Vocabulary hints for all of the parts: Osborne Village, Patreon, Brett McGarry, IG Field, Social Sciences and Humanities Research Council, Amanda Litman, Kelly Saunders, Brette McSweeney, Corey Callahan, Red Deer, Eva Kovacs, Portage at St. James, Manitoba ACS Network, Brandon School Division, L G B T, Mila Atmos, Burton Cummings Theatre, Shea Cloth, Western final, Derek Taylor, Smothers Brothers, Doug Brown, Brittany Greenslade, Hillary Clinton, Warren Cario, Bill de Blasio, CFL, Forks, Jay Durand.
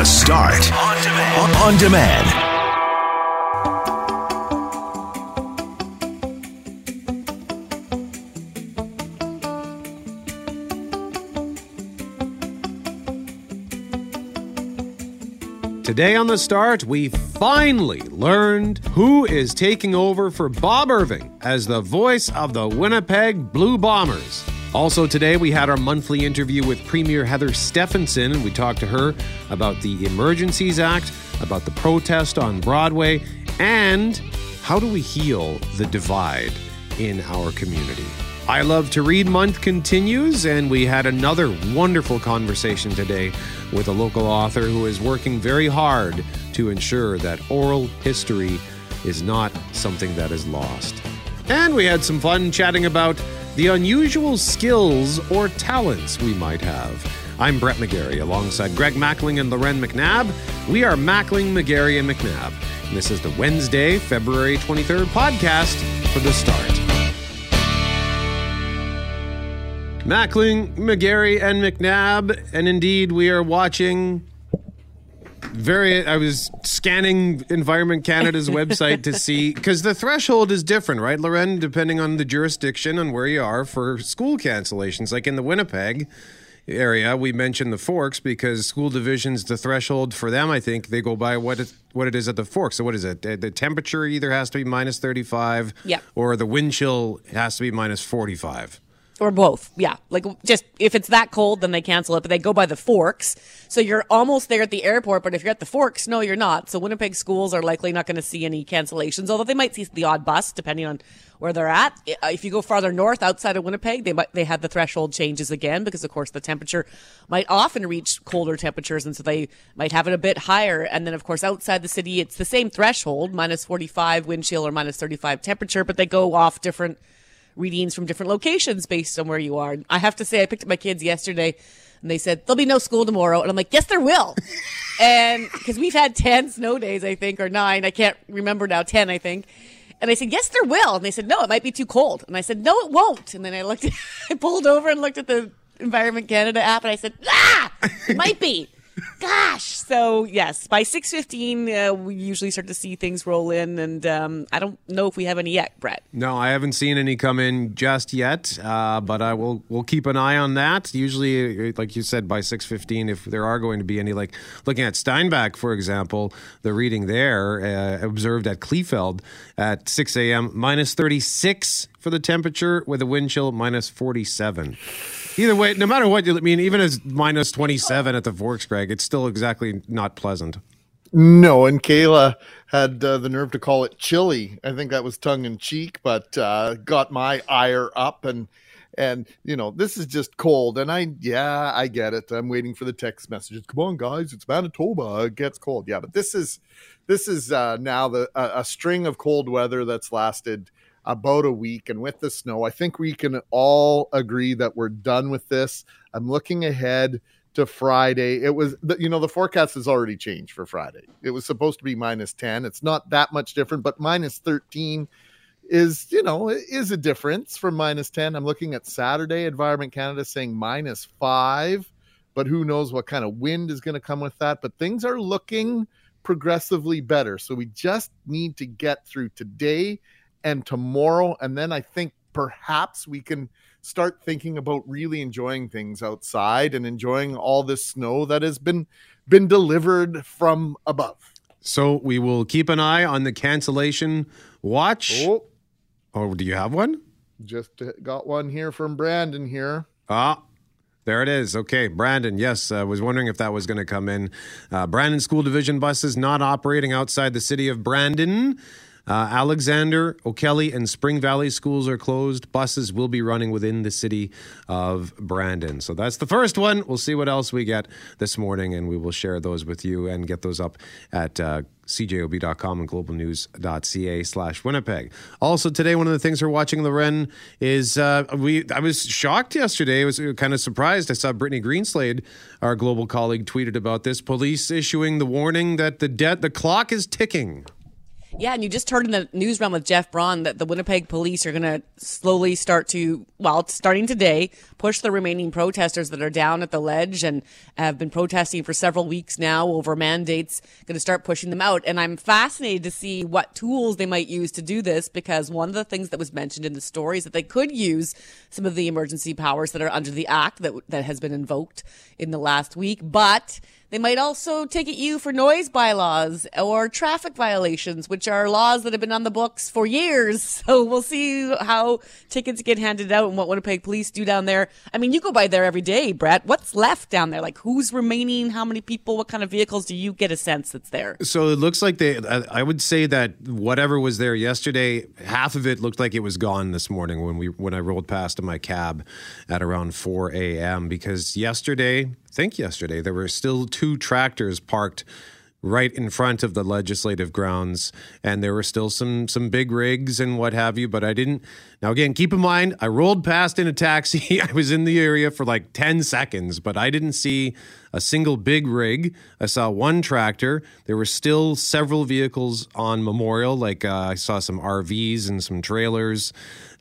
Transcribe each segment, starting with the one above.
The Start on demand. Today on The Start, we finally learned who is taking over for Bob Irving as the voice of the Winnipeg Blue Bombers. Also today, we had our monthly interview with Premier Heather Stefanson, and we talked to her about the Emergencies Act, about the protest on Broadway, and how do we heal the divide in our community. I Love to Read Month continues, and we had another wonderful conversation today with a local author who is working very hard to ensure that oral history is not something that is lost. And we had some fun chatting about the unusual skills or talents we might have. I'm Brett McGarry, alongside Greg Mackling and Loren McNabb. We are Mackling, McGarry, and McNabb. And this is the Wednesday, February 23rd podcast for The Start. Mackling, McGarry, and McNabb, and indeed we are watching I was scanning Environment Canada's website to see, because the threshold is different, right, Loren, depending on the jurisdiction and where you are for school cancellations. Like in the Winnipeg area, we mentioned the Forks because school divisions, the threshold for them, I think, they go by what it is at the Forks. So what is it? The temperature either has to be minus 35 or the wind chill has to be minus 45. Or both, yeah. Like, just if it's that cold, then they cancel it, but they go by the Forks. So you're almost there at the airport, but if you're at the Forks, no, you're not. So Winnipeg schools are likely not going to see any cancellations, although they might see the odd bus, depending on where they're at. If you go farther north outside of Winnipeg, they had the threshold changes again because, of course, the temperature might often reach colder temperatures, and so they might have it a bit higher. And then, of course, outside the city, it's the same threshold, minus 45 wind chill or minus 35 temperature, but they go off different readings from different locations based on where you are. I have to say, I picked up my kids yesterday and they said, there'll be no school tomorrow. And I'm like, yes, there will. And because we've had 10 snow days, I think, or 9. I can't remember now. 10, I think. And I said, yes, there will. And they said, no, it might be too cold. And I said, no, it won't. And then I looked, I pulled over and looked at the Environment Canada app and I said, it might be. Gosh. So yes, by 6:15, we usually start to see things roll in, and I don't know if we have any yet, Brett. No, I haven't seen any come in just yet, but I will. We'll keep an eye on that. Usually, like you said, by 6:15, if there are going to be any, like looking at Steinbach, for example, the reading there observed at Kleefeld at 6 a.m. minus 36 for the temperature with a wind chill minus 47. Either way, no matter what, I mean, even as minus 27 at the Forks, Greg, it's still exactly not pleasant. No, and Kayla had the nerve to call it chilly. I think that was tongue-in-cheek, but got my ire up. And you know, this is just cold. And I get it. I'm waiting for the text messages. Come on, guys, it's Manitoba. It gets cold. Yeah, but this is now a string of cold weather that's lasted about a week, and with the snow, I think we can all agree that we're done with this. I'm looking ahead to Friday. It was, the forecast has already changed for Friday. It was supposed to be minus 10. It's not that much different, but minus 13 is a difference from minus 10. I'm looking at Saturday, Environment Canada saying minus 5, but who knows what kind of wind is going to come with that. But things are looking progressively better. So we just need to get through today and tomorrow, and then I think perhaps we can start thinking about really enjoying things outside and enjoying all this snow that has been delivered from above. So we will keep an eye on the cancellation watch. Oh, do you have one? Just got one here from Brandon here. There it is. Okay, Brandon, yes, I was wondering if that was going to come in. Brandon School Division buses not operating outside the city of Brandon. Alexander, O'Kelly, and Spring Valley schools are closed. Buses will be running within the city of Brandon. So that's the first one. We'll see what else we get this morning, and we will share those with you and get those up at CJOB.com and globalnews.ca/Winnipeg. Also today, one of the things we're watching, Loren, is I was shocked yesterday. I was kind of surprised. I saw Brittany Greenslade, our global colleague, tweeted about this. Police issuing the warning that the clock is ticking. Yeah, and you just heard in the newsroom with Jeff Braun that the Winnipeg police are going to slowly start to, well, it's starting today, push the remaining protesters that are down at the ledge and have been protesting for several weeks now over mandates, going to start pushing them out. And I'm fascinated to see what tools they might use to do this, because one of the things that was mentioned in the story is that they could use some of the emergency powers that are under the act that has been invoked in the last week, but they might also ticket you for noise bylaws or traffic violations, which are laws that have been on the books for years. So we'll see how tickets get handed out and what Winnipeg police do down there. I mean, you go by there every day, Brett. What's left down there? Like, who's remaining? How many people? What kind of vehicles do you get a sense that's there? So it looks like I would say that whatever was there yesterday, half of it looked like it was gone this morning when I rolled past in my cab at around 4 a.m. because yesterday, there were still two tractors parked right in front of the legislative grounds, and there were still some big rigs and what have you, but I didn't. Now, again, keep in mind, I rolled past in a taxi. I was in the area for like 10 seconds, but I didn't see a single big rig. I saw one tractor. There were still several vehicles on Memorial, like I saw some RVs and some trailers,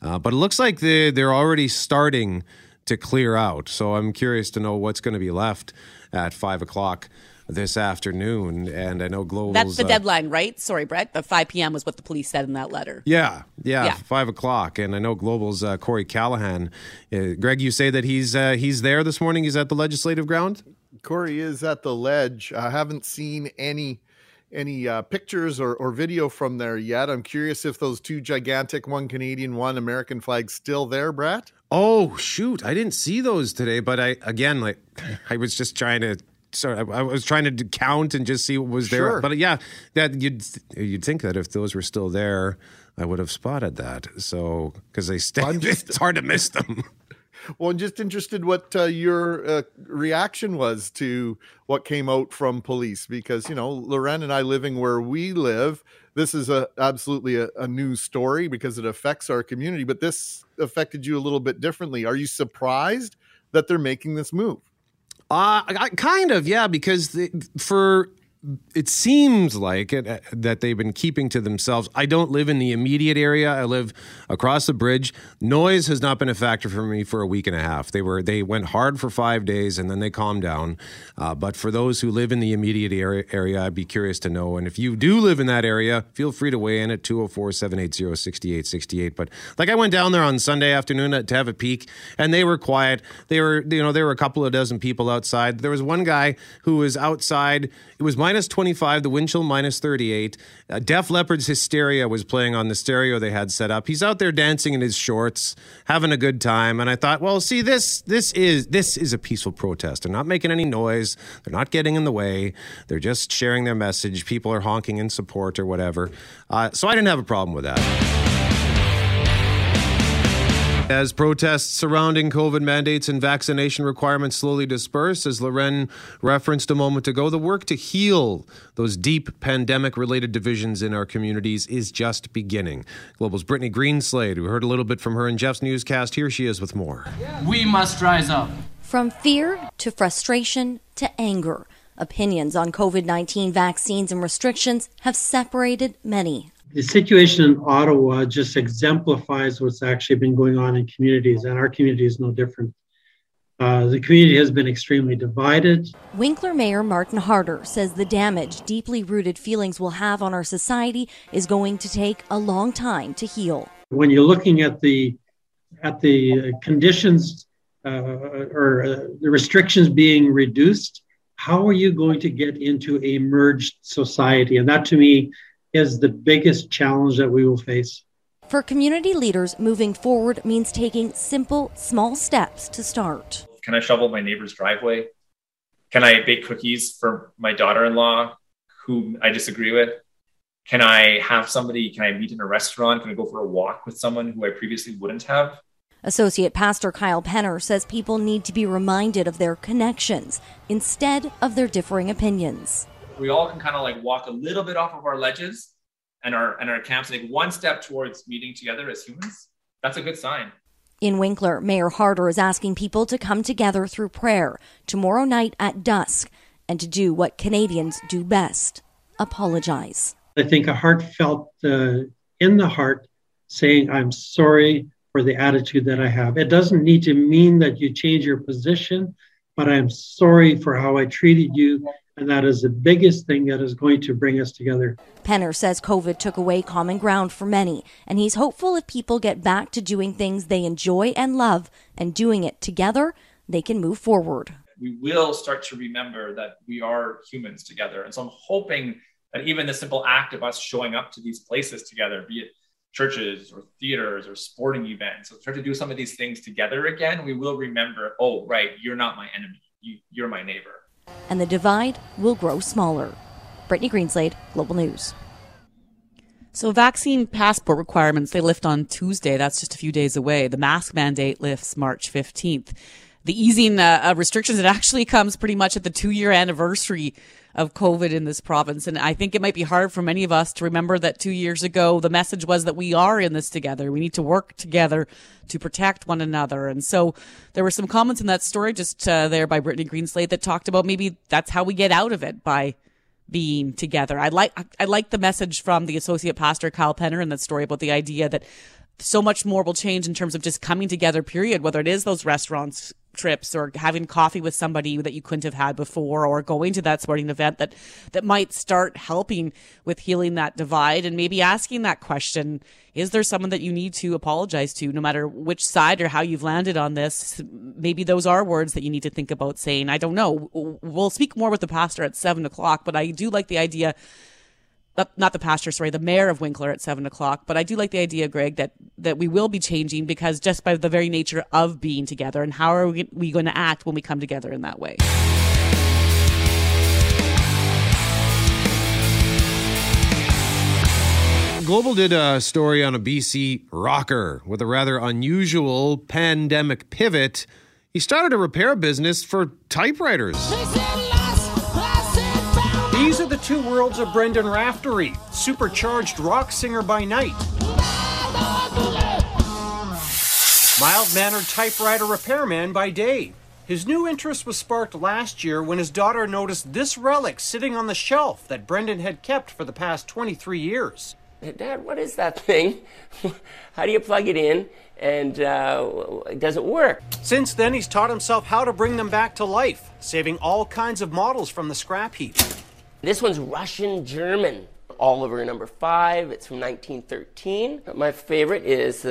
but it looks like they're already starting to clear out. So I'm curious to know what's going to be left at 5:00 this afternoon. And I know Global's... That's the deadline, right? Sorry, Brett. The 5 p.m. was what the police said in that letter. Yeah. 5:00. And I know Global's Corey Callahan. Greg, you say that he's there this morning? He's at the legislative ground? Corey is at the ledge. I haven't seen any pictures or video from there yet. I'm curious if those two gigantic, one Canadian, one American flags still there, Brett? Oh, shoot. I didn't see those today, but I was trying to count and just see what was there. Sure. But yeah, that you'd think that if those were still there, I would have spotted that. So, because they stay, it's hard to miss them. Well, I'm just interested what your reaction was to what came out from police, because, you know, Loren and I living where we live, this is absolutely a news story because it affects our community, but this affected you a little bit differently. Are you surprised that they're making this move? Kind of, yeah, because it seems like it, that they've been keeping to themselves. I don't live in the immediate area. I live across the bridge. Noise has not been a factor for me for a week and a half. They went hard for 5 days and then they calmed down. But for those who live in the immediate area, I'd be curious to know. And if you do live in that area, feel free to weigh in at 204-780-6868. But like I went down there on Sunday afternoon to have a peek and they were quiet. There were a couple of dozen people outside. There was one guy who was outside. It was minus 25, the wind chill minus 38. Def Leppard's Hysteria was playing on the stereo they had set up. He's out there dancing in his shorts, having a good time. And I thought, well, see, this is a peaceful protest. They're not making any noise. They're not getting in the way. They're just sharing their message. People are honking in support or whatever. So I didn't have a problem with that. As protests surrounding COVID mandates and vaccination requirements slowly disperse, as Loren referenced a moment ago, the work to heal those deep pandemic-related divisions in our communities is just beginning. Global's Brittany Greenslade, we heard a little bit from her in Jeff's newscast. Here she is with more. We must rise up. From fear to frustration to anger, opinions on COVID-19 vaccines and restrictions have separated many. The situation in Ottawa just exemplifies what's actually been going on in communities, and our community is no different. The community has been extremely divided. Winkler Mayor Martin Harder says the damage deeply rooted feelings will have on our society is going to take a long time to heal. When you're looking at the conditions or the restrictions being reduced, how are you going to get into a merged society? And that, to me, is the biggest challenge that we will face. For community leaders, moving forward means taking simple, small steps to start. Can I shovel my neighbor's driveway? Can I bake cookies for my daughter-in-law whom I disagree with? Can I meet in a restaurant? Can I go for a walk with someone who I previously wouldn't have? Associate Pastor Kyle Penner says people need to be reminded of their connections instead of their differing opinions. We all can kind of like walk a little bit off of our ledges and our camps and take one step towards meeting together as humans. That's a good sign. In Winkler, Mayor Harder is asking people to come together through prayer tomorrow night at dusk and to do what Canadians do best, apologize. I think a heartfelt, in the heart, saying, I'm sorry for the attitude that I have. It doesn't need to mean that you change your position, but I'm sorry for how I treated you. And that is the biggest thing that is going to bring us together. Penner says COVID took away common ground for many, and he's hopeful if people get back to doing things they enjoy and love and doing it together, they can move forward. We will start to remember that we are humans together. And so I'm hoping that even the simple act of us showing up to these places together, be it churches or theaters or sporting events, we'll start to do some of these things together again, we will remember, oh, right, you're not my enemy, you're my neighbor. And the divide will grow smaller. Brittany Greenslade, Global News. So vaccine passport requirements, they lift on Tuesday. That's just a few days away. The mask mandate lifts March 15th. The easing of restrictions, it actually comes pretty much at the 2-year anniversary of COVID in this province. And I think it might be hard for many of us to remember that 2 years ago, the message was that we are in this together. We need to work together to protect one another. And so there were some comments in that story just there by Brittany Greenslade that talked about maybe that's how we get out of it, by being together. I like the message from the associate pastor, Kyle Penner, in that story about the idea that so much more will change in terms of just coming together, period, whether it is those restaurants, trips, or having coffee with somebody that you couldn't have had before, or going to that sporting event, that might start helping with healing that divide, and maybe asking that question, is there someone that you need to apologize to, no matter which side or how you've landed on this? Maybe those are words that you need to think about saying. I don't know. We'll speak more with the pastor at 7 o'clock, but I do like the idea, not the pastor, sorry, the mayor of Winkler at 7 o'clock. But I do like the idea, Greg, that we will be changing, because just by the very nature of being together, and how are we going to act when we come together in that way? Global did a story on a BC rocker with a rather unusual pandemic pivot. He started a repair business for typewriters. These are the two worlds of Brendan Raftery, supercharged rock singer by night, mild-mannered typewriter repairman by day. His new interest was sparked last year when his daughter noticed this relic sitting on the shelf that Brendan had kept for the past 23 years. Dad, what is that thing? How do you plug it in? And it doesn't work. Since then, he's taught himself how to bring them back to life, saving all kinds of models from the scrap heap. This one's Russian-German. Oliver number 5. It's from 1913. My favorite is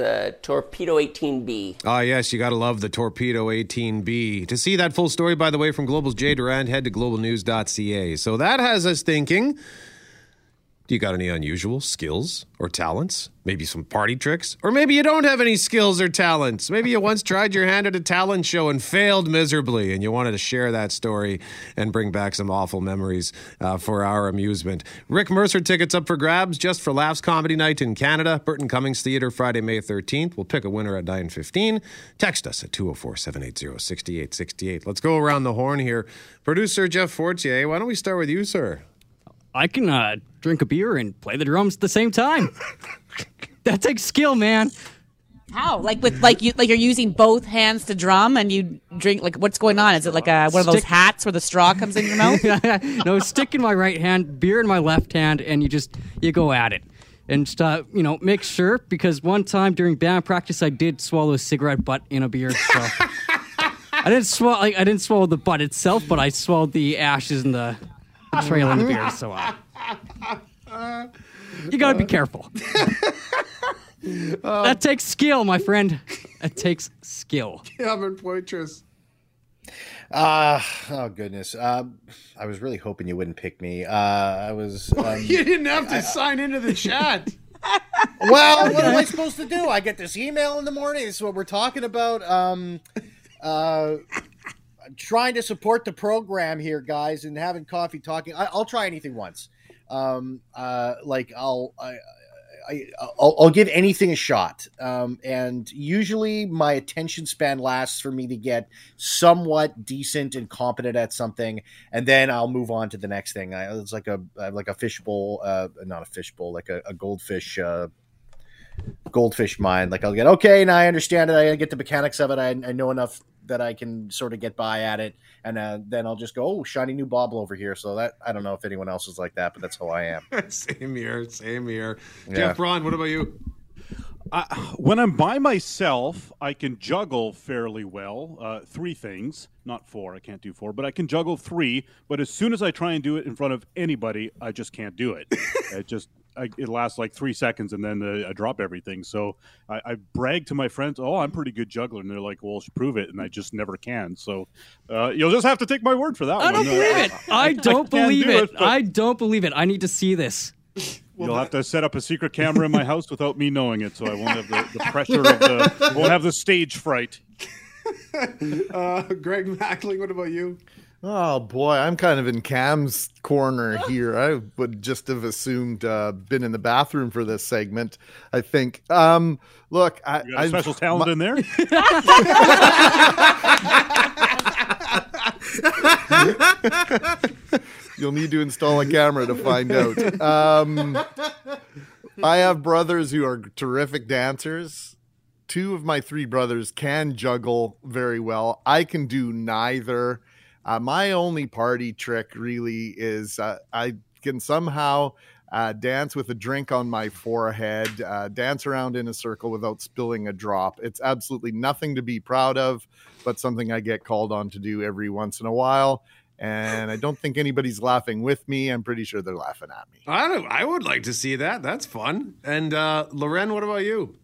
Torpedo 18B. Ah, yes, you got to love the Torpedo 18B. To see that full story, by the way, from Global's Jay Durand, head to globalnews.ca. So that has us thinking, do you got any unusual skills or talents? Maybe some party tricks? Or maybe you don't have any skills or talents. Maybe you once tried your hand at a talent show and failed miserably, and you wanted to share that story and bring back some awful memories for our amusement. Rick Mercer tickets up for grabs just for Laughs Comedy Night in Canada. Burton Cummings Theatre, Friday, May 13th. We'll pick a winner at 9:15. Text us at 204-780-6868. Let's go around the horn here. Producer Jeff Fortier, why don't we start with you, sir? I can drink a beer and play the drums at the same time. That takes skill, man. How? You're using both hands to drum and you drink? Like, what's going on? Is it like one of those hats where the straw comes in your mouth? No, stick in my right hand, beer in my left hand, and you go at it. And make sure, because one time during band practice, I did swallow a cigarette butt in a beer. So. I didn't swallow the butt itself, but I swallowed the ashes and the trail in the beer, so on. You gotta be careful. That takes skill, my friend. That takes skill. Calvin Poitras. Oh goodness. I was really hoping you wouldn't pick me. I was. You didn't have to sign into the chat. Well, what am I supposed to do? I get this email in the morning. This is what we're talking about. Trying to support the program here, guys, and having coffee, talking. I'll try anything once. I'll give anything a shot. And usually my attention span lasts for me to get somewhat decent and competent at something, and then I'll move on to the next thing. It's like a fishbowl, not a fishbowl, like a goldfish goldfish mind. Like I'll get, okay, now I understand it. I get the mechanics of it. I know enough that I can sort of get by at it. And then I'll just go, oh, shiny new bobble over here. So that, I don't know if anyone else is like that, but that's how I am. Same here. Yeah. Jeff Braun, what about you? When I'm by myself, I can juggle fairly well. Three things, not four. I can't do four, but I can juggle three. But as soon as I try and do it in front of anybody, I just can't do it. It lasts like 3 seconds, and then I drop everything. So I brag to my friends, oh, I'm a pretty good juggler. And they're like, well, prove it. And I just never can. So you'll just have to take my word for that one. I don't believe it. I need to see this. Well, you'll have to set up a secret camera in my house without me knowing it, so I won't have the pressure of won't have the stage fright. Greg Mackling, what about you? Oh, boy, I'm kind of in Cam's corner here. I would just have assumed been in the bathroom for this segment, I think. Look, you got a special talent in there? You'll need to install a camera to find out. I have brothers who are terrific dancers. Two of my three brothers can juggle very well. I can do neither. My only party trick really is I can somehow dance with a drink on my forehead, dance around in a circle without spilling a drop. It's absolutely nothing to be proud of, but something I get called on to do every once in a while. And I don't think anybody's laughing with me. I'm pretty sure they're laughing at me. I would like to see that. That's fun. And Loren, what about you?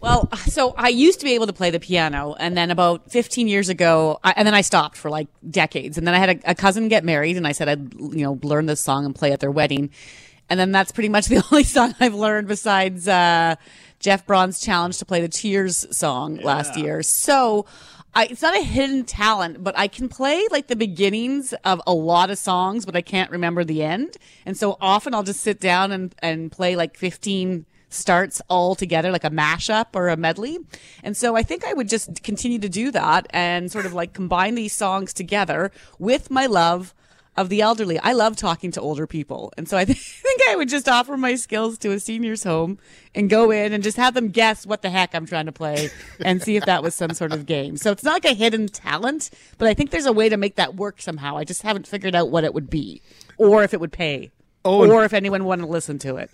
Well, so I used to be able to play the piano, and then about 15 years ago, and then I stopped for like decades. And then I had a cousin get married, and I said I'd learn this song and play at their wedding. And then that's pretty much the only song I've learned besides Jeff Braun's challenge to play the Tears song last year. So it's not a hidden talent, but I can play like the beginnings of a lot of songs, but I can't remember the end. And so often I'll just sit down and play like 15 starts all together, like a mashup or a medley. And so I think I would just continue to do that and sort of like combine these songs together with my love of the elderly. I love talking to older people. And so I think I would just offer my skills to a senior's home and go in and just have them guess what the heck I'm trying to play and see if that was some sort of game. So it's not like a hidden talent, but I think there's a way to make that work somehow. I just haven't figured out what it would be or if it would pay. Oh, or if anyone wanted to listen to it.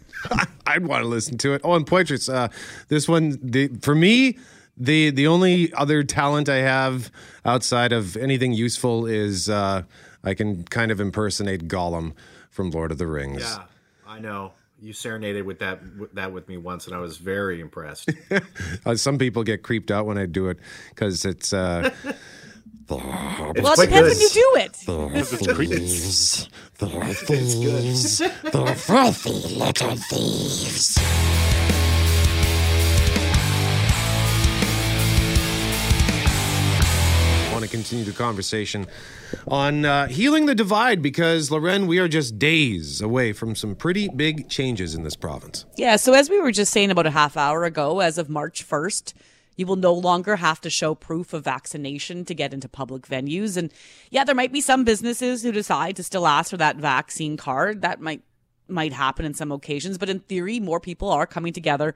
I'd want to listen to it. Oh, and Poitras, this one, for me, the only other talent I have outside of anything useful is I can kind of impersonate Gollum from Lord of the Rings. Yeah, I know. You serenaded with that with me once, and I was very impressed. Some people get creeped out when I do it because it's... Well, it depends when you do it. The filthy little thieves. I want to continue the conversation on healing the divide because, Loren, we are just days away from some pretty big changes in this province. Yeah, so as we were just saying about a half hour ago, as of March 1st, you will no longer have to show proof of vaccination to get into public venues. And yeah, there might be some businesses who decide to still ask for that vaccine card. That might happen in some occasions. But in theory, more people are coming together,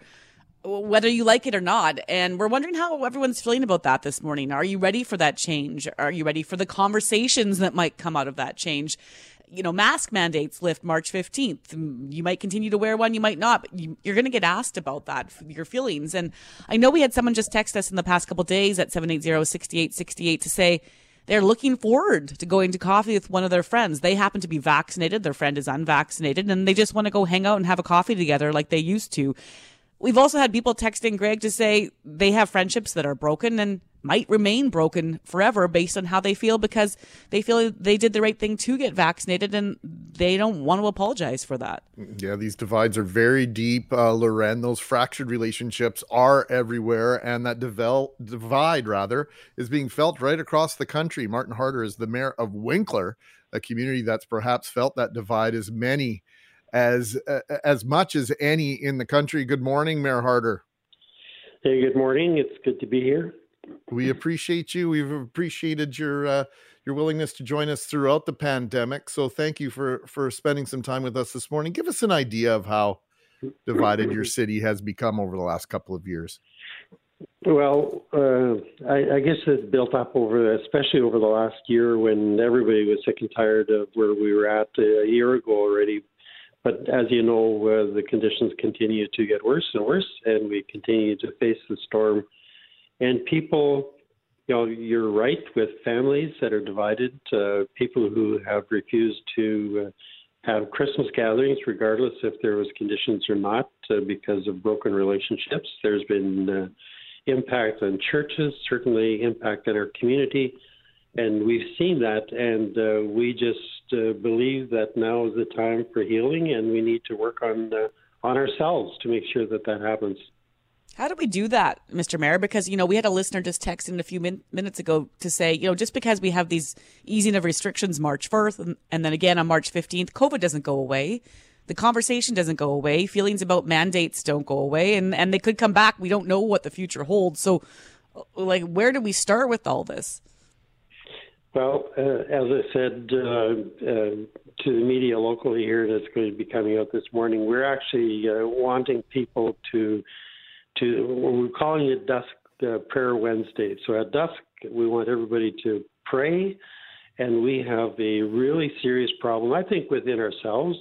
whether you like it or not. And we're wondering how everyone's feeling about that this morning. Are you ready for that change? Are you ready for the conversations that might come out of that change? Mask mandates lift March 15th. You might continue to wear one, you might not, but you're going to get asked about that, your feelings. And I know we had someone just text us in the past couple of days at 780-6868 to say they're looking forward to going to coffee with one of their friends. They happen to be vaccinated, their friend is unvaccinated, and they just want to go hang out and have a coffee together like they used to. We've also had people texting Greg to say they have friendships that are broken and might remain broken forever based on how they feel because they feel they did the right thing to get vaccinated and they don't want to apologize for that. Yeah, these divides are very deep, Loren. Those fractured relationships are everywhere, and that divide is being felt right across the country. Martin Harder is the mayor of Winkler, a community that's perhaps felt that divide as much as any in the country. Good morning, Mayor Harder. Hey, good morning. It's good to be here. We appreciate you. We've appreciated your willingness to join us throughout the pandemic. So thank you for spending some time with us this morning. Give us an idea of how divided your city has become over the last couple of years? Well, I guess it's built up especially over the last year when everybody was sick and tired of where we were at a year ago already. But as you know, the conditions continue to get worse and worse, and we continue to face the storm. And people, you're right, with families that are divided, people who have refused to have Christmas gatherings, regardless if there was conditions or not, because of broken relationships. There's been impact on churches, certainly impact on our community, and we've seen that, and we just believe that now is the time for healing, and we need to work on ourselves to make sure that happens. How do we do that, Mr. Mayor? Because, we had a listener just text in a few minutes ago to say, just because we have these easing of restrictions March 4th and then again on March 15th, COVID doesn't go away. The conversation doesn't go away. Feelings about mandates don't go away. And they could come back. We don't know what the future holds. So, where do we start with all this? Well, as I said to the media locally here, that's going to be coming out this morning, we're actually wanting people we're calling it Dusk Prayer Wednesday. So at dusk, we want everybody to pray, and we have a really serious problem, I think, within ourselves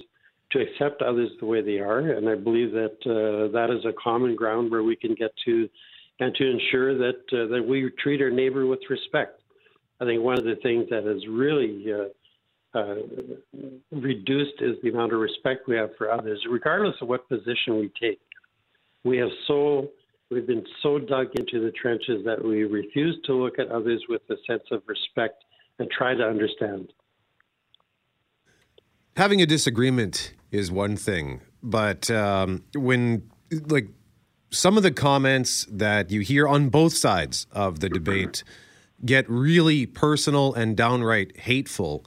to accept others the way they are. And I believe that that is a common ground where we can get to and to ensure that we treat our neighbor with respect. I think one of the things that has really reduced is the amount of respect we have for others, regardless of what position we take. We've been so dug into the trenches that we refuse to look at others with a sense of respect and try to understand. Having a disagreement is one thing, but when some of the comments that you hear on both sides of the debate get really personal and downright hateful,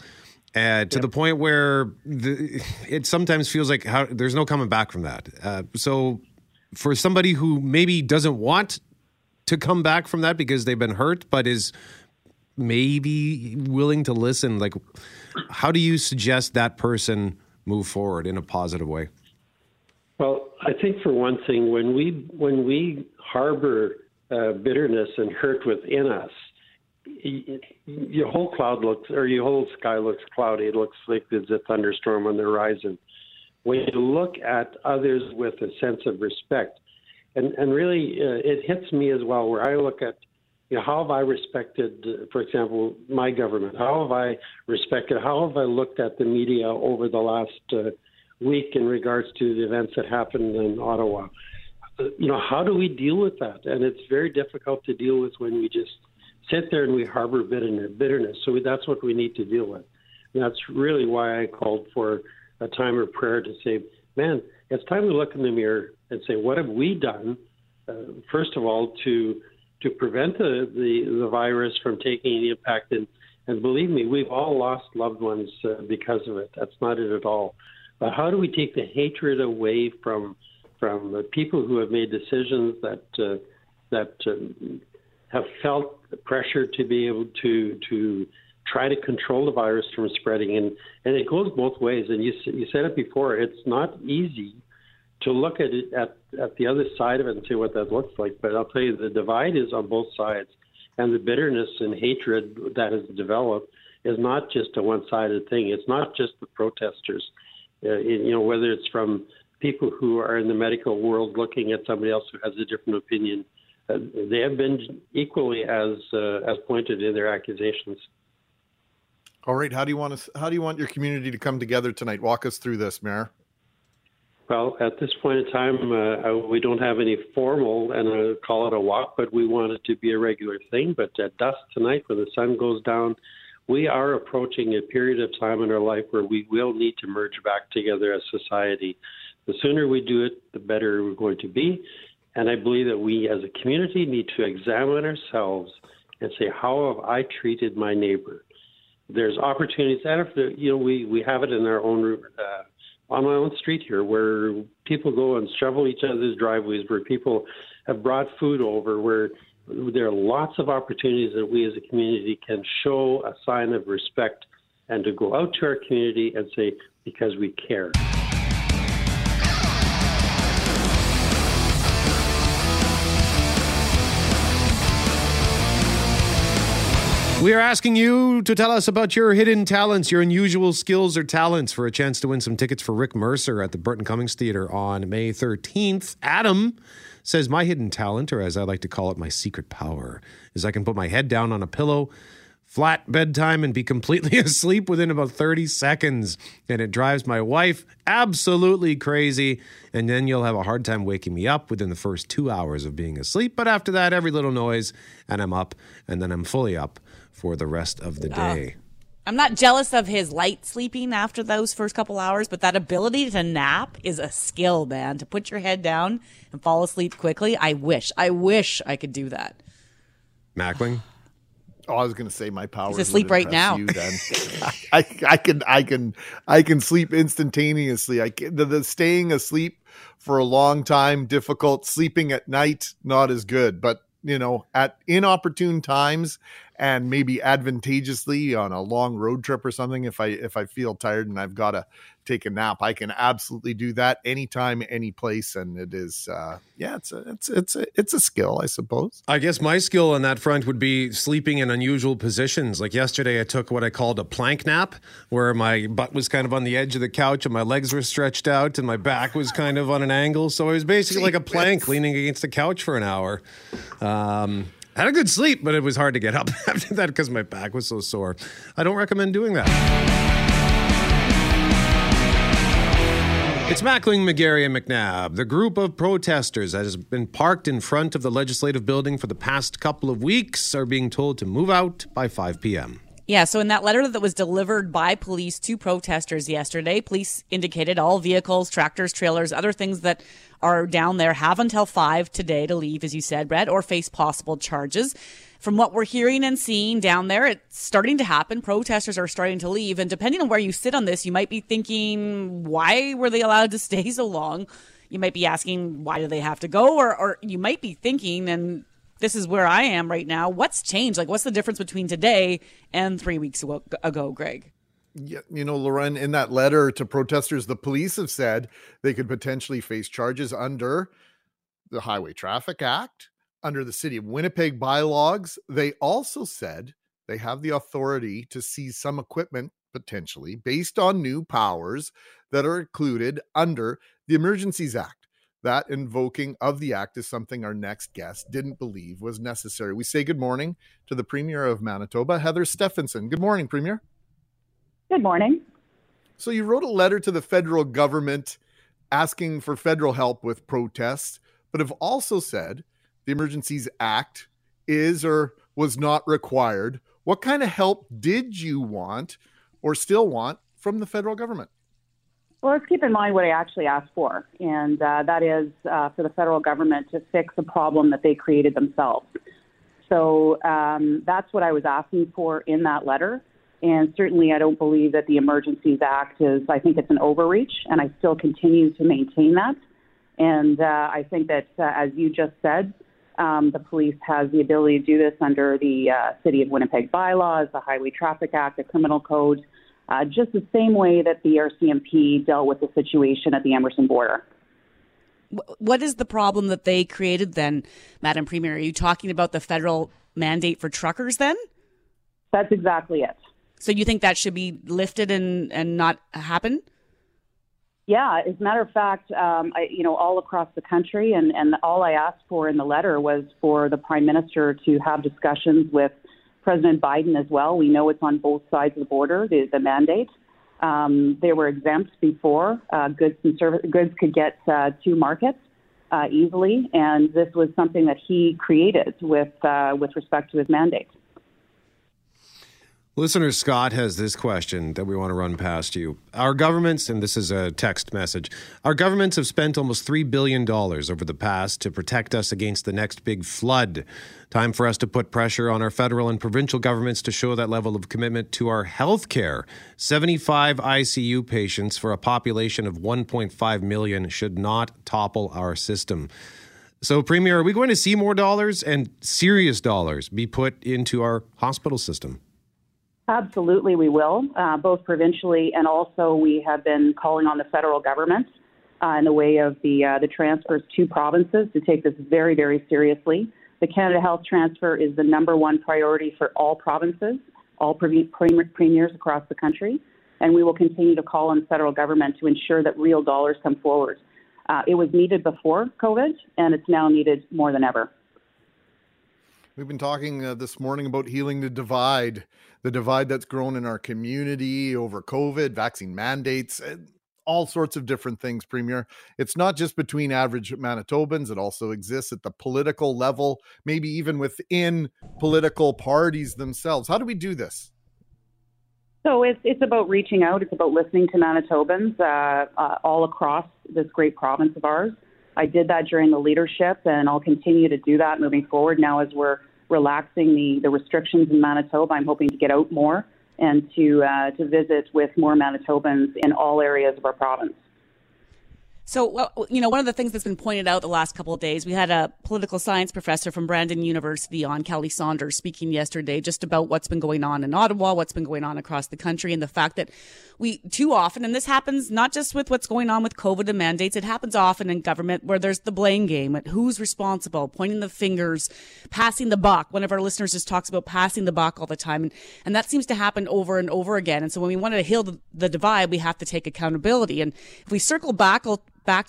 to the point where it sometimes feels like there's no coming back from that. So, for somebody who maybe doesn't want to come back from that because they've been hurt, but is maybe willing to listen, how do you suggest that person move forward in a positive way? Well, I think for one thing, when we harbor bitterness and hurt within us, your whole your whole sky looks cloudy. It looks like there's a thunderstorm on the horizon. When you look at others with a sense of respect, and really it hits me as well where I look at, how have I respected, for example, my government? How have I looked at the media over the last week in regards to the events that happened in Ottawa? How do we deal with that? And it's very difficult to deal with when we just sit there and we harbor bitterness. So that's what we need to deal with. And that's really why I called for a time of prayer to say, man, it's time to look in the mirror and say, what have we done, first of all, to prevent the virus from taking the impact? And believe me, we've all lost loved ones because of it. That's not it at all. But how do we take the hatred away from the people who have made decisions that have felt the pressure to be able to try to control the virus from spreading. And it goes both ways. And you said it before, it's not easy to look at it at the other side of it and see what that looks like. But I'll tell you, the divide is on both sides. And the bitterness and hatred that has developed is not just a one-sided thing. It's not just the protesters. Whether it's from people who are in the medical world looking at somebody else who has a different opinion, they have been equally as pointed in their accusations. All right. How do you want your community to come together tonight? Walk us through this, Mayor. Well, at this point in time, we don't have any formal, and I call it a walk, but we want it to be a regular thing. But at dusk tonight, when the sun goes down, we are approaching a period of time in our life where we will need to merge back together as society. The sooner we do it, the better we're going to be. And I believe that we as a community need to examine ourselves and say, how have I treated my neighbor? There's opportunities, and if we have it in our own on my own street here, where people go and shovel each other's driveways, where people have brought food over, where there are lots of opportunities that we as a community can show a sign of respect and to go out to our community and say, because we care. We are asking you to tell us about your hidden talents, your unusual skills or talents for a chance to win some tickets for Rick Mercer at the Burton Cummings Theatre on May 13th. Adam says, my hidden talent, or as I like to call it, my secret power, is I can put my head down on a pillow, flat bedtime, and be completely asleep within about 30 seconds. And it drives my wife absolutely crazy. And then you'll have a hard time waking me up within the first 2 hours of being asleep. But after that, every little noise, and I'm up, and then I'm fully up for the rest of the day. I'm not jealous of his light sleeping after those first couple hours, but that ability to nap is a skill, man. To put your head down and fall asleep quickly, I wish I could do that. Mackling? Oh, I was going to say my power. He's asleep right now. I can sleep instantaneously. The staying asleep for a long time, difficult. Sleeping at night, not as good, but you know, at inopportune times and maybe advantageously on a long road trip or something, if I feel tired and I've got to take a nap, I can absolutely do that anytime, any place. And it is, it's a skill, I suppose. I guess my skill on that front would be sleeping in unusual positions. Like yesterday, I took what I called a plank nap, where my butt was kind of on the edge of the couch and my legs were stretched out and my back was kind of on an angle. So I was basically like a plank leaning against the couch for an hour. Had a good sleep, but it was hard to get up after that because my back was so sore. I don't recommend doing that. It's Mackling, McGarry, and McNabb. The group of protesters that has been parked in front of the legislative building for the past couple of weeks are being told to move out by 5 p.m. Yeah, so in that letter that was delivered by police to protesters yesterday, police indicated all vehicles, tractors, trailers, other things that are down there have until 5 today to leave, as you said, Brad, or face possible charges. From what we're hearing and seeing down there, it's starting to happen. Protesters are starting to leave. And depending on where you sit on this, you might be thinking, why were they allowed to stay so long? You might be asking, why do they have to go? Or you might be thinking, and this is where I am right now, what's changed? Like, what's the difference between today and 3 weeks ago, Greg? Yeah, you know, Lauren, in that letter to protesters, the police have said they could potentially face charges under the Highway Traffic Act, under the City of Winnipeg bylaws. They also said they have the authority to seize some equipment, potentially, based on new powers that are included under the Emergencies Act. That invoking of the act is something our next guest didn't believe was necessary. We say good morning to the Premier of Manitoba, Heather Stefanson. Good morning, Premier. Good morning. So you wrote a letter to the federal government asking for federal help with protests, but have also said the Emergencies Act is or was not required. What kind of help did you want or still want from the federal government? Well, let's keep in mind what I actually asked for, and that is for the federal government to fix a problem that they created themselves. So that's what I was asking for in that letter, and certainly I don't believe that the Emergencies Act is, I think it's an overreach, and I still continue to maintain that. And I think that, as you just said, the police has the ability to do this under the City of Winnipeg bylaws, the Highway Traffic Act, the Criminal Code, just the same way that the RCMP dealt with the situation at the Emerson border. What is the problem that they created then, Madam Premier? Are you talking about the federal mandate for truckers then? That's exactly it. So you think that should be lifted and not happen? Yeah, as a matter of fact, all across the country, and all I asked for in the letter was for the Prime Minister to have discussions with President Biden as well. We know it's on both sides of the border, the mandate. They were exempt before. Goods could get to markets easily, and this was something that he created with respect to his mandate. Listener Scott has this question that we want to run past you. Our governments, and this is a text message, our governments have spent almost $3 billion over the past to protect us against the next big flood. Time for us to put pressure on our federal and provincial governments to show that level of commitment to our health care. 75 ICU patients for a population of 1.5 million should not topple our system. So, Premier, are we going to see more dollars and serious dollars be put into our hospital system? Absolutely, we will, both provincially, and also we have been calling on the federal government in the way of the transfers to provinces to take this very, very seriously. The Canada Health Transfer is the number one priority for all provinces, all premiers across the country, and we will continue to call on the federal government to ensure that real dollars come forward. It was needed before COVID, and it's now needed more than ever. We've been talking this morning about healing the divide that's grown in our community over COVID, vaccine mandates, all sorts of different things, Premier. It's not just between average Manitobans. It also exists at the political level, maybe even within political parties themselves. How do we do this? So it's about reaching out. It's about listening to Manitobans all across this great province of ours. I did that during the leadership, and I'll continue to do that moving forward. Now, as we're relaxing the restrictions in Manitoba, I'm hoping to get out more and to visit with more Manitobans in all areas of our province. So, well, you know, one of the things that's been pointed out the last couple of days, we had a political science professor from Brandon University on, Kelly Saunders, speaking yesterday just about what's been going on in Ottawa, what's been going on across the country, and the fact that we too often, and this happens not just with what's going on with COVID and mandates, it happens often in government where there's the blame game at who's responsible, pointing the fingers, passing the buck. One of our listeners just talks about passing the buck all the time, and that seems to happen over and over again. And so when we want to heal the divide, we have to take accountability. And if we circle back to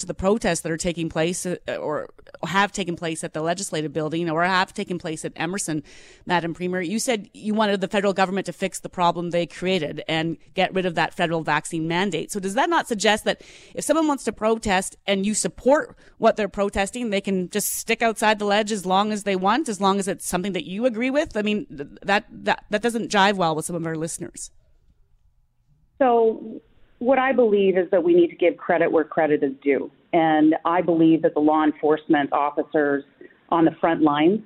the protests that are taking place or have taken place at the legislative building or have taken place at Emerson, Madam Premier, you said you wanted the federal government to fix the problem they created and get rid of that federal vaccine mandate. So does that not suggest that if someone wants to protest and you support what they're protesting, they can just stick outside the ledge as long as they want, as long as it's something that you agree with? I mean, that doesn't jive well with some of our listeners. So what I believe is that we need to give credit where credit is due. And I believe that the law enforcement officers on the front lines,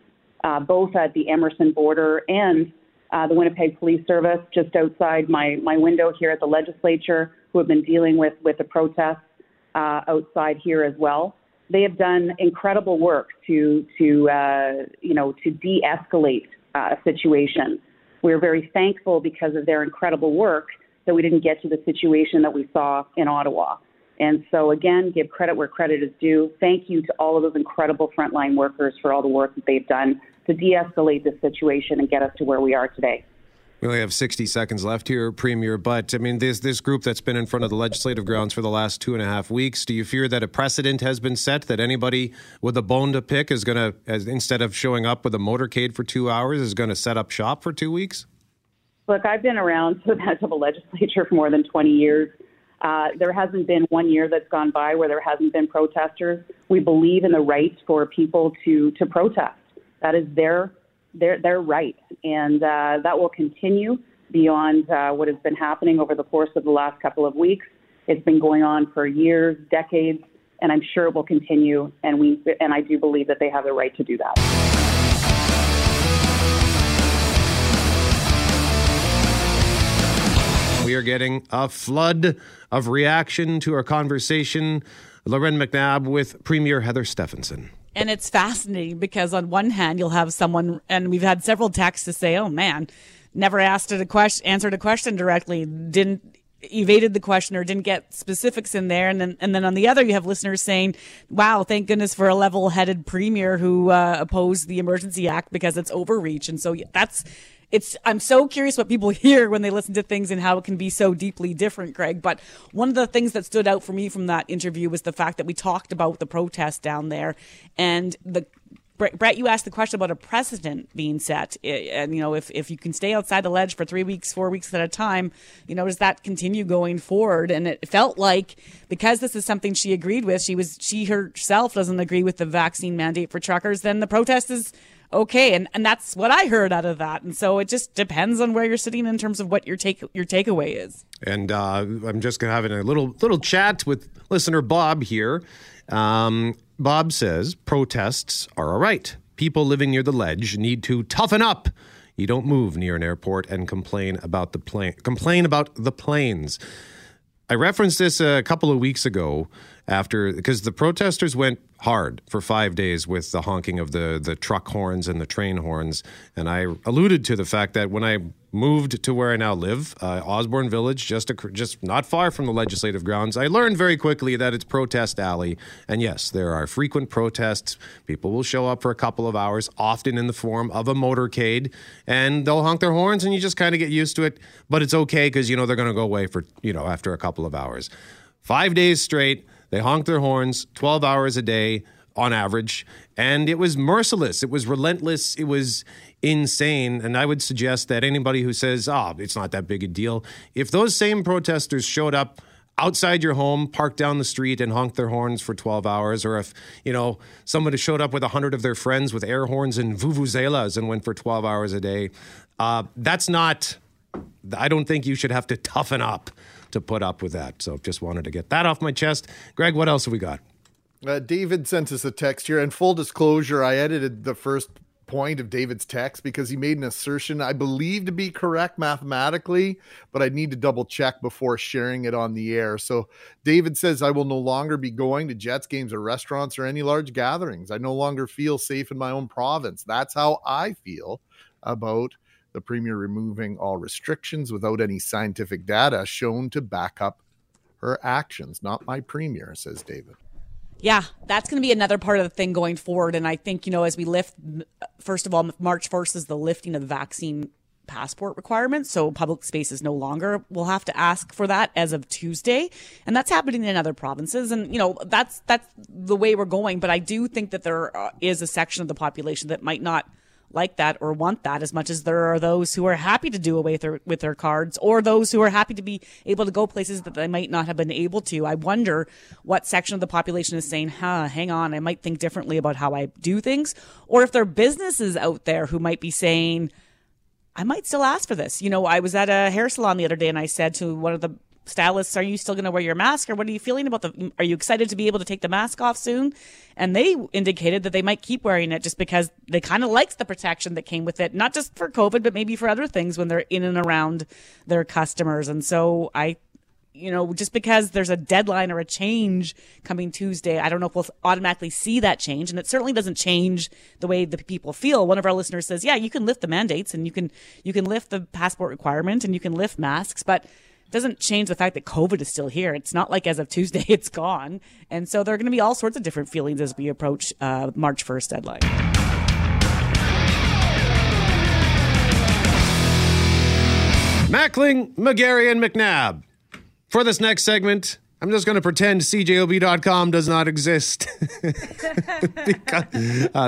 both at the Emerson border and the Winnipeg Police Service, just outside my window here at the legislature, who have been dealing with the protests outside here as well, they have done incredible work to de-escalate a situation. We're very thankful because of their incredible work that we didn't get to the situation that we saw in Ottawa. And so, again, give credit where credit is due. Thank you to all of those incredible frontline workers for all the work that they've done to de-escalate the situation and get us to where we are today. We only have 60 seconds left here, Premier, but, I mean, this group that's been in front of the legislative grounds for the last 2.5 weeks, do you fear that a precedent has been set, that anybody with a bone to pick is going to, instead of showing up with a motorcade for 2 hours, is going to set up shop for 2 weeks? Look, I've been around to the Manitoba legislature for more than 20 years. There hasn't been 1 year that's gone by where there hasn't been protesters. We believe in the right for people to protest. That is their right. And that will continue beyond what has been happening over the course of the last couple of weeks. It's been going on for years, decades, and I'm sure it will continue. And I do believe that they have the right to do that. We are getting a flood of reaction to our conversation, Lauren McNabb, with Premier Heather Stefanson. And it's fascinating because on one hand, you'll have someone, and we've had several texts to say, oh, man, never answered a question directly, evaded the question or didn't get specifics in there. And then on the other, you have listeners saying, wow, thank goodness for a level-headed premier who opposed the Emergency Act because it's overreach. And so I'm so curious what people hear when they listen to things and how it can be so deeply different, Greg. But one of the things that stood out for me from that interview was the fact that we talked about the protest down there. And Brett, you asked the question about a precedent being set. And, you know, if you can stay outside the ledge for 3 weeks, 4 weeks at a time, you know, does that continue going forward? And it felt like because this is something she agreed with, she herself doesn't agree with the vaccine mandate for truckers, then the protest is okay, and that's what I heard out of that. And so it just depends on where you're sitting in terms of what your takeaway is. And I'm just going to have a little chat with listener Bob here. Bob says, protests are all right. People living near the ledge need to toughen up. You don't move near an airport and complain about the planes. I referenced this a couple of weeks ago because the protesters went hard for 5 days with the honking of the truck horns and the train horns. And I alluded to the fact that when I moved to where I now live, Osborne Village, just not far from the legislative grounds. I learned very quickly that it's protest alley. And yes, there are frequent protests. People will show up for a couple of hours, often in the form of a motorcade, and they'll honk their horns and you just kind of get used to it. But it's okay because, you know, they're going to go away for, you know, after a couple of hours. 5 days straight, they honked their horns, 12 hours a day on average. And it was merciless. It was relentless. It was insane. And I would suggest that anybody who says, it's not that big a deal, if those same protesters showed up outside your home, parked down the street and honked their horns for 12 hours, or if, you know, somebody showed up with 100 of their friends with air horns and vuvuzelas and went for 12 hours a day, I don't think you should have to toughen up to put up with that. So just wanted to get that off my chest. Greg, what else have we got? David sent us a text here, and full disclosure, I edited the first point of David's text because he made an assertion I believe to be correct mathematically, but I need to double check before sharing it on the air. So David says, I will no longer be going to Jets games or restaurants or any large gatherings. I no longer feel safe in my own province. That's how I feel about the premier removing all restrictions without any scientific data shown to back up her actions. Not my premier, says David. Yeah, that's going to be another part of the thing going forward. And I think, you know, as we lift, first of all, March 1st is the lifting of the vaccine passport requirements. So public spaces no longer will have to ask for that as of Tuesday. And that's happening in other provinces. And, you know, that's the way we're going. But I do think that there is a section of the population that might not like that or want that as much as there are those who are happy to do away with their cards or those who are happy to be able to go places that they might not have been able to. I wonder what section of the population is saying, hang on, I might think differently about how I do things. Or if there are businesses out there who might be saying, I might still ask for this. You know, I was at a hair salon the other day and I said to one of the stylists, are you still going to wear your mask, or what are you feeling about are you excited to be able to take the mask off soon? And they indicated that they might keep wearing it just because they kind of liked the protection that came with it, not just for COVID, but maybe for other things when they're in and around their customers. And so just because there's a deadline or a change coming Tuesday, I don't know if we'll automatically see that change. And it certainly doesn't change the way the people feel. One of our listeners says, yeah, you can lift the mandates and you can lift the passport requirement and you can lift masks, but doesn't change the fact that COVID is still here. It's not like as of Tuesday, it's gone. And so there are going to be all sorts of different feelings as we approach March 1st deadline. Mackling, McGarry, and McNabb. For this next segment, I'm just going to pretend CJOB.com does not exist.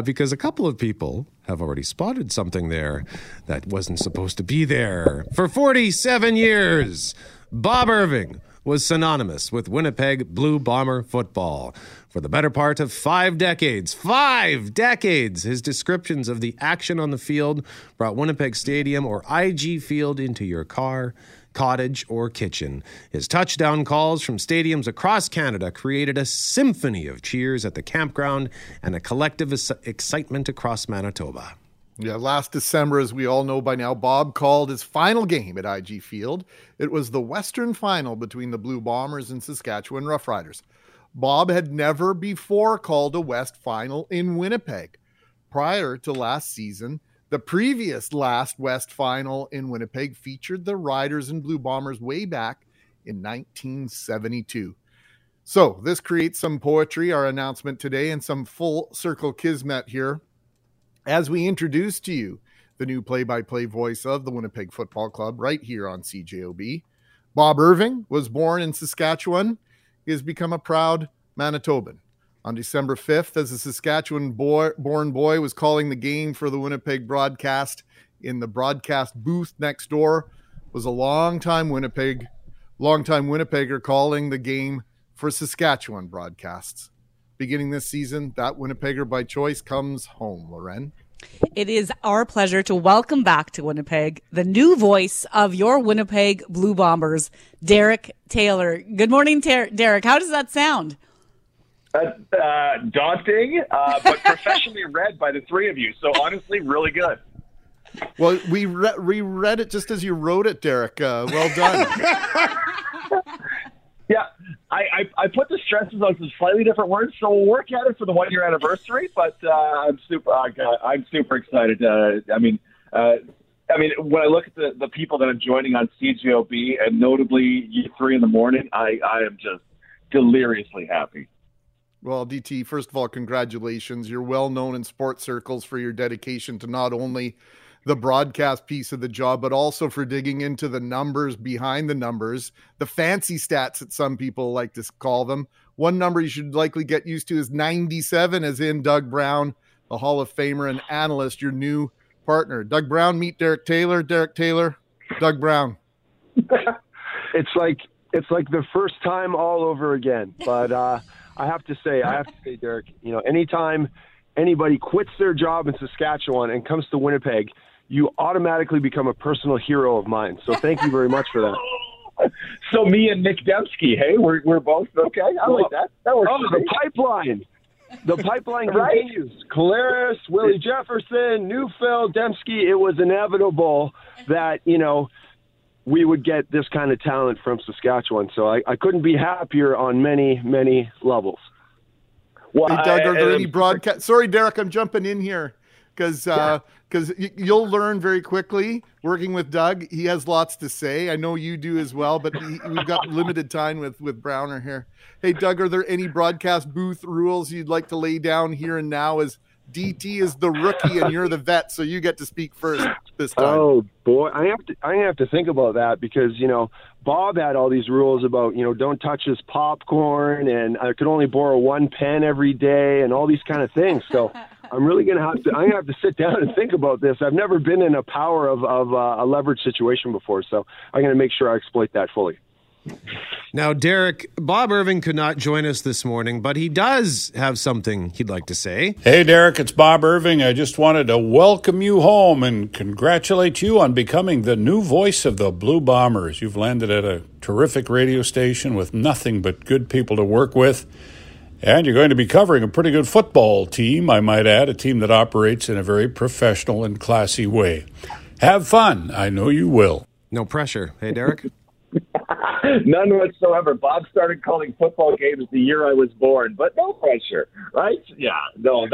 because a couple of people have already spotted something there that wasn't supposed to be there. For 47 years, Bob Irving was synonymous with Winnipeg Blue Bomber football. For the better part of 5 decades, his descriptions of the action on the field brought Winnipeg Stadium or IG Field into your car, cottage, or kitchen. His touchdown calls from stadiums across Canada created a symphony of cheers at the campground and a collective excitement across Manitoba. Yeah, last December, as we all know by now, Bob called his final game at IG Field. It was the Western final between the Blue Bombers and Saskatchewan Rough Riders. Bob had never before called a West final in Winnipeg. Prior to last season, the previous last West final in Winnipeg featured the Riders and Blue Bombers way back in 1972. So this creates some poetry, our announcement today, and some full circle kismet here as we introduce to you the new play-by-play voice of the Winnipeg Football Club right here on CJOB. Bob Irving was born in Saskatchewan. He has become a proud Manitoban. On December 5th, as a Saskatchewan-born boy was calling the game for the Winnipeg broadcast in the broadcast booth next door, was a longtime Winnipegger calling the game for Saskatchewan broadcasts. Beginning this season, that Winnipegger by choice comes home, Loren. It is our pleasure to welcome back to Winnipeg the new voice of your Winnipeg Blue Bombers, Derek Taylor. Good morning, Derek. How does that sound? Daunting, but professionally read by the three of you. So honestly, really good. Well, we reread it just as you wrote it, Derek. Well done. Yeah, I put the stresses on some slightly different words, so we'll work at it for the one-year anniversary. But I'm super excited. I mean, when I look at the people that are joining on CJOB, and notably you three in the morning, I am just deliriously happy. Well, DT, first of all, congratulations. You're well known in sports circles for your dedication to not only the broadcast piece of the job, but also for digging into the numbers behind the numbers, the fancy stats that some people like to call them. One number you should likely get used to is 97, as in Doug Brown, the Hall of Famer and analyst, your new partner. Doug Brown, meet Derek Taylor. Derek Taylor, Doug Brown. It's like the first time all over again. But I have to say, Derek, you know, anytime anybody quits their job in Saskatchewan and comes to Winnipeg, you automatically become a personal hero of mine. So thank you very much for that. So me and Nick Dembski, hey, we're both okay. I like that. That works. Oh, the pipeline. The pipeline continues. Claris, Willie Jefferson, Neufeld, Dembski. It was inevitable that, you know, we would get this kind of talent from Saskatchewan. So I couldn't be happier on many, many levels. Well, hey, Doug, are there any broadcast? Sorry, Derek, I'm jumping in here because you'll learn very quickly working with Doug. He has lots to say. I know you do as well, but we've got limited time with Browner here. Hey, Doug, are there any broadcast booth rules you'd like to lay down here and now, as DT is the rookie and you're the vet, so you get to speak first this time? Oh boy, I have to think about that, because you know Bob had all these rules about, you know, don't touch his popcorn, and I could only borrow one pen every day, and all these kind of things. So I'm really gonna have to sit down and think about this. I've never been in a power of a leverage situation before, so I'm gonna make sure I exploit that fully. Now, Derek, Bob Irving could not join us this morning, but he does have something he'd like to say. Hey, Derek, it's Bob Irving. I just wanted to welcome you home and congratulate you on becoming the new voice of the Blue Bombers. You've landed at a terrific radio station with nothing but good people to work with, and you're going to be covering a pretty good football team, I might add, a team that operates in a very professional and classy way. Have fun. I know you will. No pressure. Hey, Derek? None whatsoever. Bob started calling football games the year I was born, but no pressure, right? Yeah, no,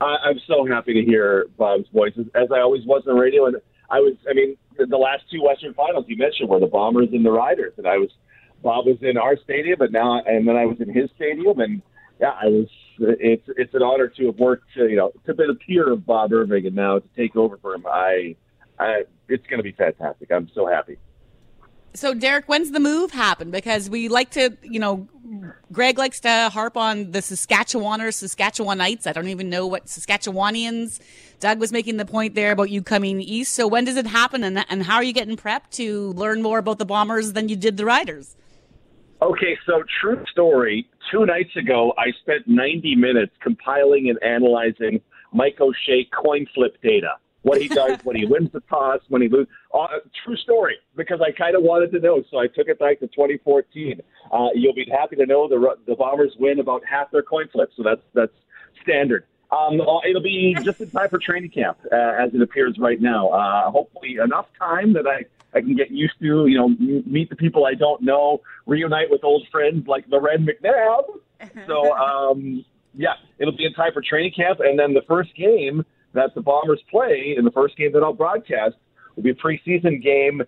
I'm so happy to hear Bob's voice, as I always was on radio. And the last two Western finals you mentioned were the Bombers and the Riders, and Bob was in our stadium, and then I was in his stadium, and yeah, it's an honor to have worked, you know, to be a peer of Bob Irving, and now to take over for him. It's going to be fantastic. I'm so happy. So, Derek, when's the move happen? Because we like to, you know, Greg likes to harp on the Saskatchewaners, Saskatchewanites. I don't even know what Saskatchewanians. Doug was making the point there about you coming east. So when does it happen, and how are you getting prepped to learn more about the Bombers than you did the Riders? Okay, so true story. 2 nights ago, I spent 90 minutes compiling and analyzing Mike O'Shea coin flip data. What he does, when he wins the toss, when he loses. True story, because I kind of wanted to know, so I took it back to 2014. You'll be happy to know the Bombers win about half their coin flips, so that's standard. It'll be just in time for training camp, as it appears right now. Hopefully enough time that I can get used to, you know, meet the people I don't know, reunite with old friends like Loren McNabb. So, it'll be in time for training camp, and then the first game that the Bombers play, in the first game that I'll broadcast, will be a preseason game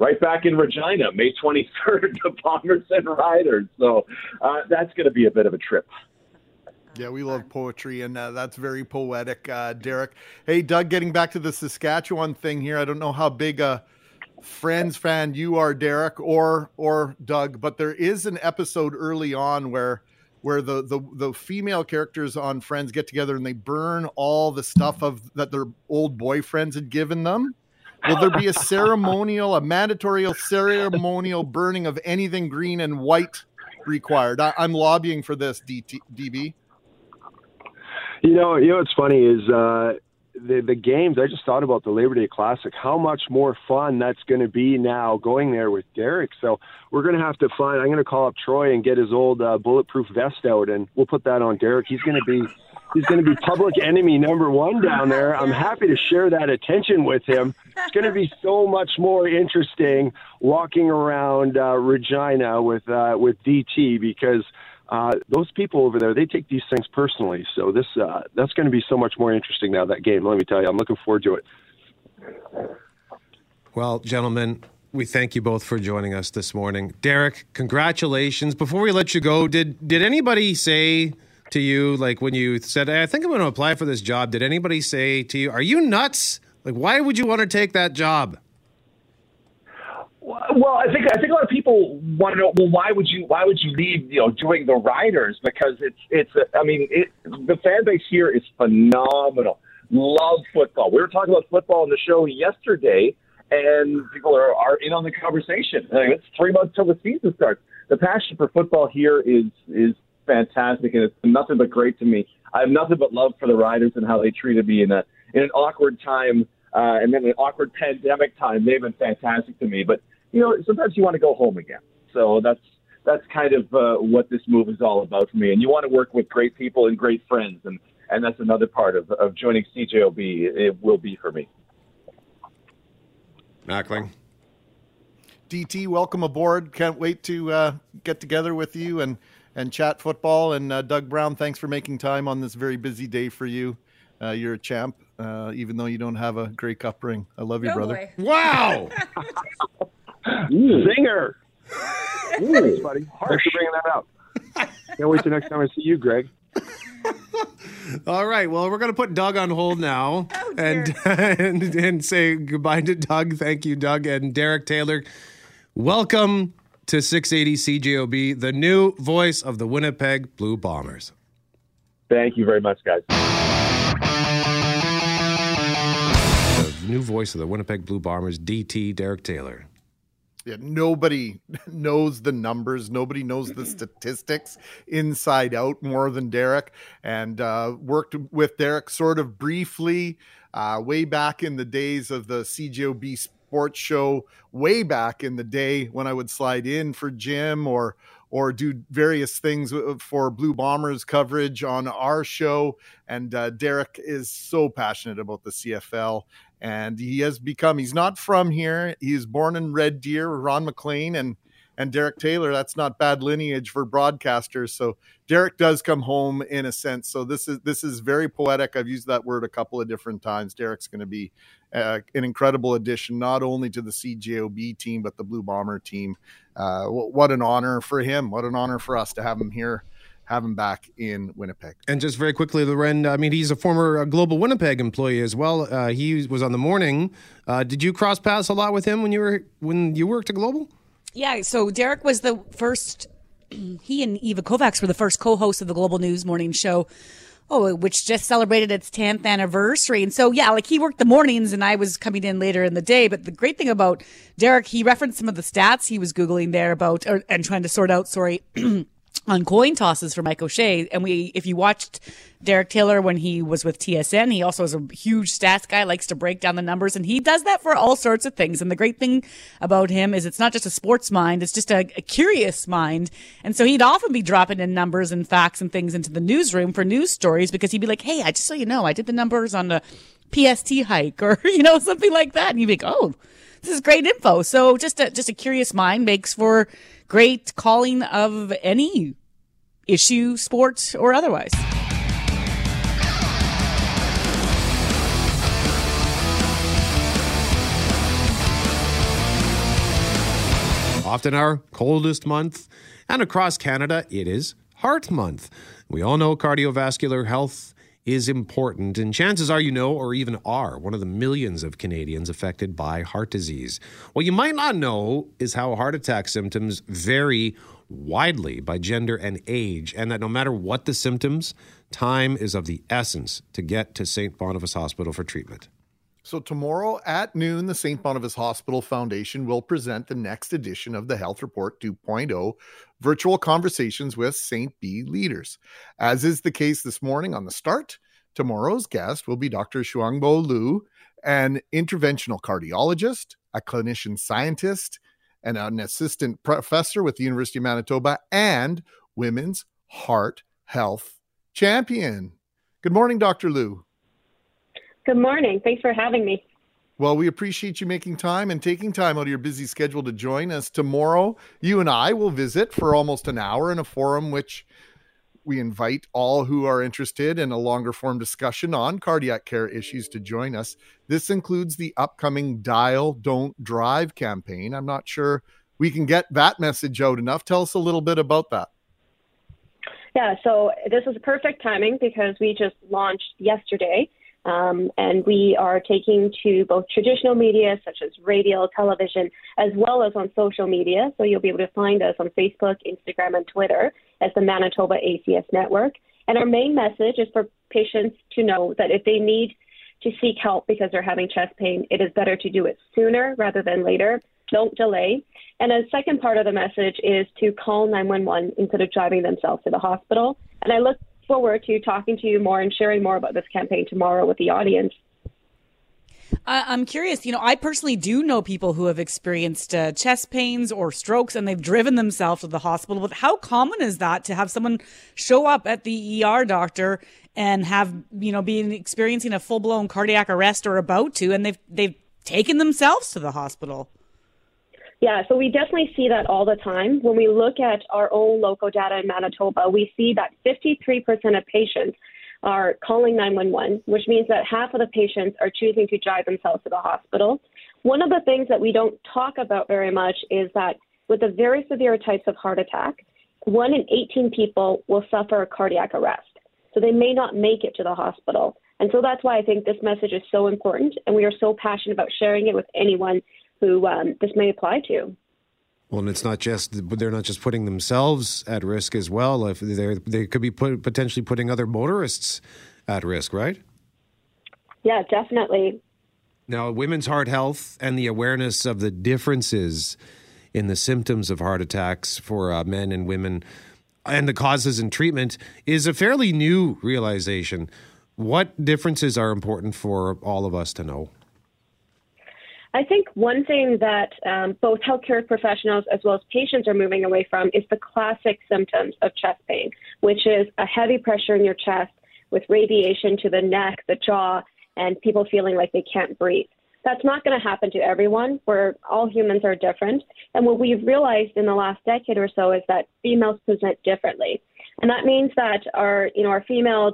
right back in Regina, May 23rd, the Bombers and Riders. So that's going to be a bit of a trip. Yeah, we love poetry, and that's very poetic, Derek. Hey, Doug, getting back to the Saskatchewan thing here, I don't know how big a Friends fan you are, Derek, or Doug, but there is an episode early on where the female characters on Friends get together and they burn all the stuff that their old boyfriends had given them. Will there be a mandatory ceremonial burning of anything green and white required? I'm lobbying for this, DB. You know what's funny is the games. I just thought about the Labor Day Classic. How much more fun that's going to be now going there with Derek. So we're going to have to find. I'm going to call up Troy and get his old bulletproof vest out, and we'll put that on Derek. He's going to be public enemy number one down there. I'm happy to share that attention with him. It's going to be so much more interesting walking around Regina with DT, because those people over there, they take these things personally. So that's going to be so much more interesting now, that game. Let me tell you, I'm looking forward to it. Well, gentlemen, we thank you both for joining us this morning. Derek, congratulations. Before we let you go, did anybody say to you, like when you said, hey, I think I'm going to apply for this job, did anybody say to you, are you nuts? Like, why would you want to take that job? Well, I think a lot of people want to know, well, why would you leave, doing the Riders? Because the fan base here is phenomenal. Love football. We were talking about football on the show yesterday, and people are in on the conversation. It's 3 months till the season starts. The passion for football here is fantastic, and it's nothing but great to me. I have nothing but love for the Riders and how they treated me in an awkward time, and then an awkward pandemic time. They've been fantastic to me. But sometimes you want to go home again. So that's kind of what this move is all about for me. And you want to work with great people and great friends, and that's another part of joining CJOB. It will be for me. Mackling. DT, welcome aboard. Can't wait to get together with you and chat football. And Doug Brown, thanks for making time on this very busy day for you. You're a champ, even though you don't have a Grey Cup ring. I love you, brother. Boy. Wow! Zinger! Thanks, buddy. Thanks for bringing that up. Can't wait till next time I see you, Greg. All right. Well, we're going to put Doug on hold now and say goodbye to Doug. Thank you, Doug. And Derek Taylor, welcome to 680 CJOB, the new voice of the Winnipeg Blue Bombers. Thank you very much, guys. The new voice of the Winnipeg Blue Bombers, DT, Derek Taylor. Yeah, nobody knows the numbers. Nobody knows the statistics inside out more than Derek. And worked with Derek sort of briefly way back in the days of the CJOB sports show, way back in the day when I would slide in for Jim or do various things for Blue Bombers coverage on our show. And Derek is so passionate about the CFL. And he has become, he's not from here. He is born in Red Deer, Ron McLean and Derek Taylor. That's not bad lineage for broadcasters. So Derek does come home in a sense. So this is very poetic. I've used that word a couple of different times. Derek's going to be an incredible addition, not only to the CJOB team, but the Blue Bomber team. What an honor for him. What an honor for us to have him here. Have him back in Winnipeg. And just very quickly, Loren, I mean, he's a former Global Winnipeg employee as well. He was on the morning. Did you cross paths a lot with him when you worked at Global? Yeah, so Derek was the first. He and Eva Kovacs were the first co-hosts of the Global News morning show, which just celebrated its 10th anniversary. And so, yeah, like he worked the mornings and I was coming in later in the day. But the great thing about Derek, he referenced some of the stats he was Googling there about and trying to sort out, on coin tosses for Mike O'Shea. And if you watched Derek Taylor when he was with TSN, he also is a huge stats guy, likes to break down the numbers, and he does that for all sorts of things. And the great thing about him is it's not just a sports mind, it's just a curious mind. And so he'd often be dropping in numbers and facts and things into the newsroom for news stories, because he'd be like, hey, I just so you know, I did the numbers on the PST hike or, something like that. And you'd be like, oh, this is great info. So just a curious mind makes for great calling of any issue, sports or otherwise. Often our coldest month, and across Canada, it is Heart Month. We all know cardiovascular health is important, and chances are or even are, one of the millions of Canadians affected by heart disease. What you might not know is how heart attack symptoms vary widely by gender and age, and that no matter what the symptoms, time is of the essence to get to St. Boniface Hospital for treatment. So tomorrow at noon, the St. Boniface Hospital Foundation will present the next edition of the Health Report 2.0, virtual conversations with St. B leaders. As is the case this morning on The Start, tomorrow's guest will be Dr. Shuangbo Liu, an interventional cardiologist, a clinician scientist, and an assistant professor with the University of Manitoba, and women's heart health champion. Good morning, Dr. Liu. Good morning. Thanks for having me. Well, we appreciate you making time and taking time out of your busy schedule to join us. Tomorrow, you and I will visit for almost an hour in a forum which We invite all who are interested in a longer form discussion on cardiac care issues to join us. This includes the upcoming Dial Don't Drive campaign. I'm not sure we can get that message out enough. Tell us a little bit about that. Yeah, so this is perfect timing because we just launched yesterday, and we are taking to both traditional media such as radio, television, as well as on social media. So you'll be able to find us on Facebook, Instagram, and Twitter as the Manitoba ACS Network. And our main message is for patients to know that if they need to seek help because they're having chest pain, it is better to do it sooner rather than later. Don't delay. And a second part of the message is to call 911 instead of driving themselves to the hospital. And I look forward to talking to you more and sharing more about this campaign tomorrow with the audience. I'm curious, I personally do know people who have experienced chest pains or strokes and they've driven themselves to the hospital. But how common is that to have someone show up at the ER doctor and have, been experiencing a full blown cardiac arrest or about to, and they've taken themselves to the hospital? Yeah, so we definitely see that all the time. When we look at our own local data in Manitoba, we see that 53% of patients are calling 911, which means that half of the patients are choosing to drive themselves to the hospital. One of the things that we don't talk about very much is that with the very severe types of heart attack, 1 in 18 people will suffer a cardiac arrest. So they may not make it to the hospital. And so that's why I think this message is so important, and we are so passionate about sharing it with anyone who this may apply to. Well, and they're not just putting themselves at risk as well. If they could be potentially putting other motorists at risk, right? Yeah, definitely. Now, women's heart health and the awareness of the differences in the symptoms of heart attacks for men and women and the causes and treatment is a fairly new realization. What differences are important for all of us to know? I think one thing that both healthcare professionals as well as patients are moving away from is the classic symptoms of chest pain, which is a heavy pressure in your chest with radiation to the neck, the jaw, and people feeling like they can't breathe. That's not going to happen to everyone. All humans are different. And what we've realized in the last decade or so is that females present differently. And that means that our female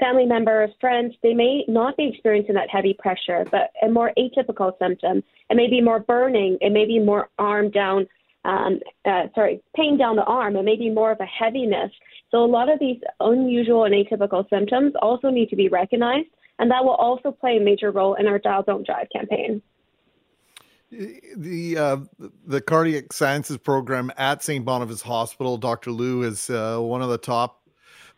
family members, friends, they may not be experiencing that heavy pressure, but a more atypical symptom. It may be more burning. It may be more pain down the arm. It may be more of a heaviness. So a lot of these unusual and atypical symptoms also need to be recognized, and that will also play a major role in our Dial Don't Drive campaign. The cardiac sciences program at St. Boniface Hospital, Dr. Liu, is one of the top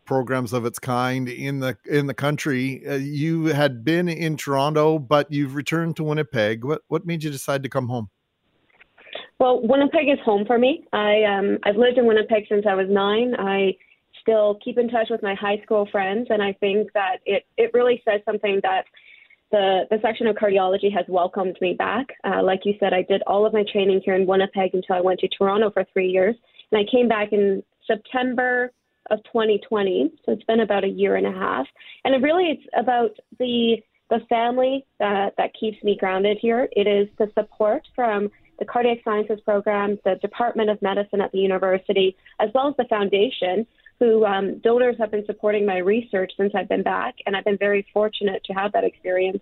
programs of its kind in the country. You had been in Toronto, but you've returned to Winnipeg. What made you decide to come home? Well, Winnipeg is home for me. I've lived in Winnipeg since I was 9. I still keep in touch with my high school friends, and I think that it really says something that the section of cardiology has welcomed me back. Like you said, I did all of my training here in Winnipeg until I went to Toronto for 3 years. And I came back in September of 2020. So it's been about a year and a half. And it's about the family that keeps me grounded here. It is the support from the cardiac sciences program, the Department of Medicine at the university, as well as the foundation, who donors have been supporting my research since I've been back, and I've been very fortunate to have that experience.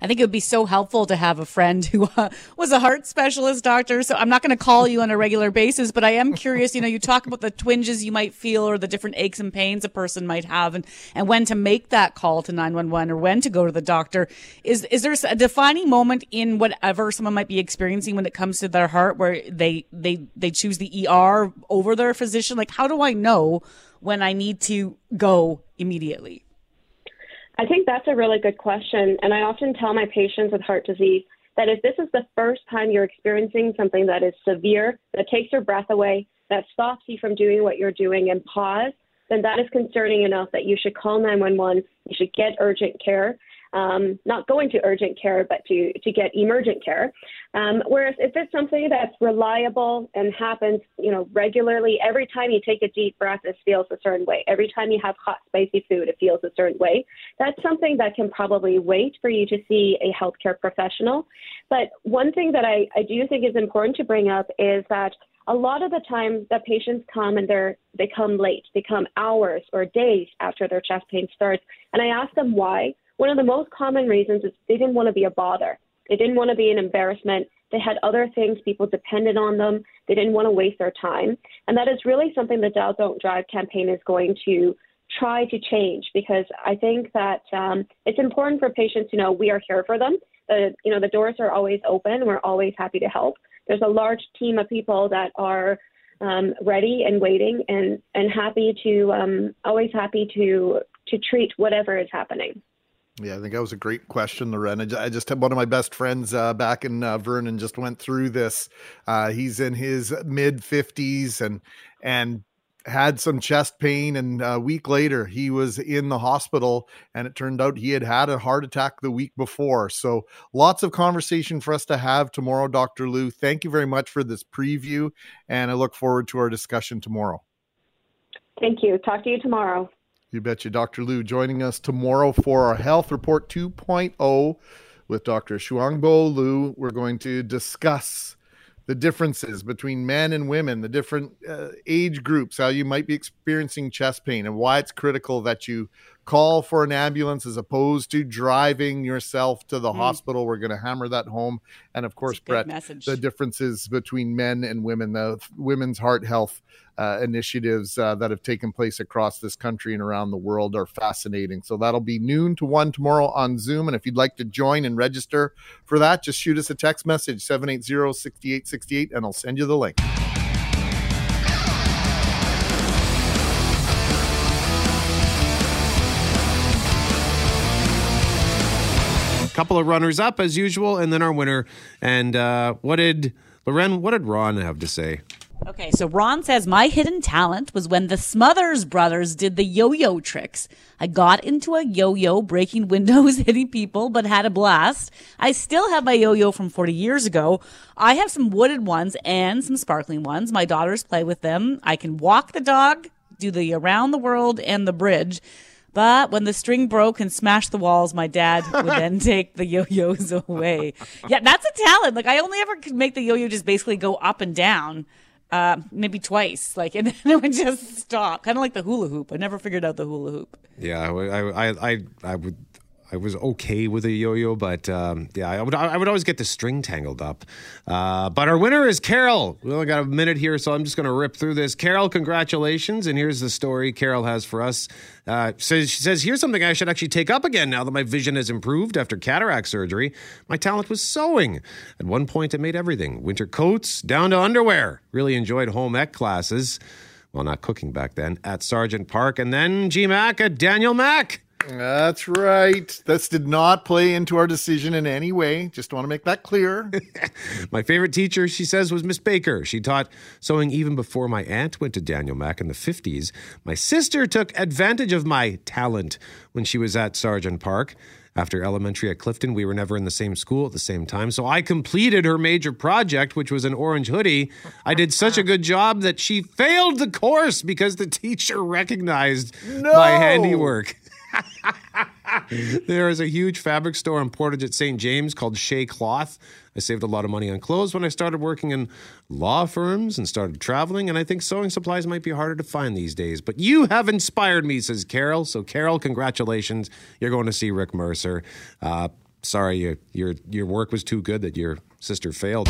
I think it would be so helpful to have a friend who was a heart specialist doctor. So I'm not going to call you on a regular basis, but I am curious, you talk about the twinges you might feel or the different aches and pains a person might have and when to make that call to 911 or when to go to the doctor. Is there a defining moment in whatever someone might be experiencing when it comes to their heart where they choose the ER over their physician? Like, how do I know when I need to go immediately? I think that's a really good question, and I often tell my patients with heart disease that if this is the first time you're experiencing something that is severe, that takes your breath away, that stops you from doing what you're doing and pause, then that is concerning enough that you should call 911, you should get urgent care, not going to urgent care, but to get emergent care. Whereas if it's something that's reliable and happens, regularly, every time you take a deep breath, it feels a certain way. Every time you have hot, spicy food, it feels a certain way. That's something that can probably wait for you to see a healthcare professional. But one thing that I do think is important to bring up is that a lot of the time the patients come and they come late. They come hours or days after their chest pain starts. And I ask them why. One of the most common reasons is they didn't want to be a bother. They didn't want to be an embarrassment. They had other things. People depended on them. They didn't want to waste their time. And that is really something the Dow Don't Drive campaign is going to try to change, because I think that it's important for patients to know we are here for them. The doors are always open. We're always happy to help. There's a large team of people that are ready and waiting and happy to always happy to treat whatever is happening. Yeah, I think that was a great question, Loren. I just had one of my best friends back in Vernon just went through this. He's in his mid-50s and had some chest pain, and a week later he was in the hospital, and it turned out he had a heart attack the week before. So lots of conversation for us to have tomorrow, Dr. Liu. Thank you very much for this preview, and I look forward to our discussion tomorrow. Thank you. Talk to you tomorrow. You betcha. Dr. Liu joining us tomorrow for our Health Report 2.0 with Dr. Shuangbo Liu. We're going to discuss the differences between men and women, the different age groups, how you might be experiencing chest pain, and why it's critical that you call for an ambulance as opposed to driving yourself to the hospital. We're going to hammer that home. And of course, Brett, the differences between men and women, the women's heart health initiatives that have taken place across this country and around the world are fascinating. So that'll be noon to 1 tomorrow on Zoom. And if you'd like to join and register for that, just shoot us a text message, 780-6868, and I'll send you the link. Couple of runners up as usual, and then our winner. And what did Ron have to say? Okay, so Ron says, my hidden talent was when the Smothers Brothers did the yo-yo tricks. I got into a yo-yo, breaking windows, hitting people, but had a blast. I still have my yo-yo from 40 years ago. I have some wooded ones and some sparkling ones. My daughters play with them. I can walk the dog, do the around the world and the bridge. But when the string broke and smashed the walls, my dad would then take the yo-yos away. Yeah, that's a talent. Like, I only ever could make the yo-yo just basically go up and down, maybe twice. Like, and then it would just stop. Kind of like the hula hoop. I never figured out the hula hoop. Yeah, I was okay with a yo-yo, but I would always get the string tangled up. But our winner is Carol. We only got a minute here, so I'm just going to rip through this. Carol, congratulations. And here's the story Carol has for us. She says, here's something I should actually take up again now that my vision has improved after cataract surgery. My talent was sewing. At one point, I made everything. Winter coats, down to underwear. Really enjoyed home ec classes. Well, not cooking back then. At Sergeant Park. And then GMAC at Daniel Mac. That's right. This did not play into our decision in any way. Just want to make that clear. My favorite teacher, she says, was Miss Baker. She taught sewing even before my aunt went to Daniel Mac in the 50s. My sister took advantage of my talent when she was at Sergeant Park. After elementary at Clifton, we were never in the same school at the same time, so I completed her major project, which was an orange hoodie. I did such a good job that she failed the course because the teacher recognized my handiwork. There is a huge fabric store in Portage at St. James called Shea Cloth. I saved a lot of money on clothes when I started working in law firms and started traveling, and I think sewing supplies might be harder to find these days. But you have inspired me, says Carol. So, Carol, congratulations. You're going to see Rick Mercer. Sorry, your work was too good that your sister failed.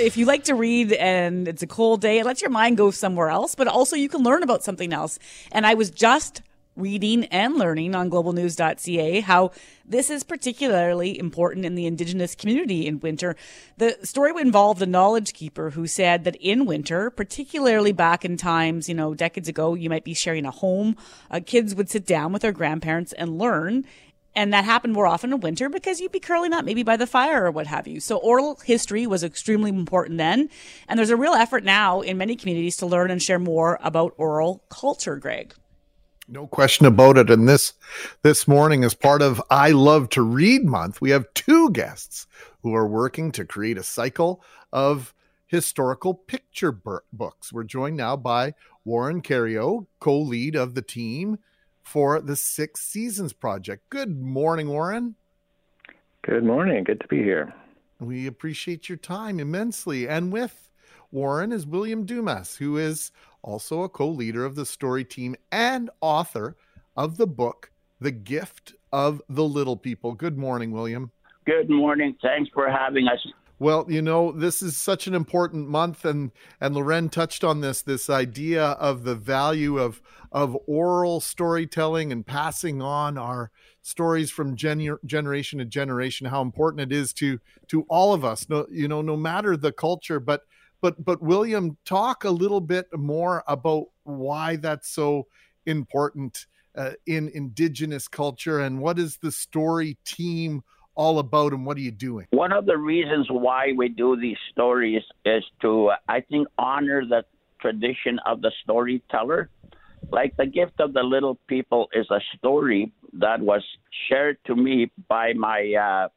If you like to read and it's a cold day, it lets your mind go somewhere else, but also you can learn about something else. And I was just reading and learning on globalnews.ca how this is particularly important in the Indigenous community in winter. The story involved a knowledge keeper who said that in winter, particularly back in times, decades ago, you might be sharing a home. Kids would sit down with their grandparents and learn. And that happened more often in winter because you'd be curling up maybe by the fire or what have you. So oral history was extremely important then. And there's a real effort now in many communities to learn and share more about oral culture, Greg. No question about it. And this morning, as part of I Love to Read Month, we have two guests who are working to create a cycle of historical picture books. We're joined now by Warren Cario, co-lead of the team for the Six Seasons Project. Good morning, Warren. Good morning. Good to be here. We appreciate your time immensely. And with Warren is William Dumas, who is also a co-leader of the story team and author of the book, The Gift of the Little People. Good morning, William. Good morning. Thanks for having us. Well, you know, this is such an important month, and Loren touched on this idea of the value of oral storytelling and passing on our stories from generation to generation, how important it is to all of us, no matter the culture. But William, talk a little bit more about why that's so important in Indigenous culture, and what is the story team all about, and what are you doing? One of the reasons why we do these stories is to, I think, honor the tradition of the storyteller. Like The Gift of the Little People is a story that was shared to me by my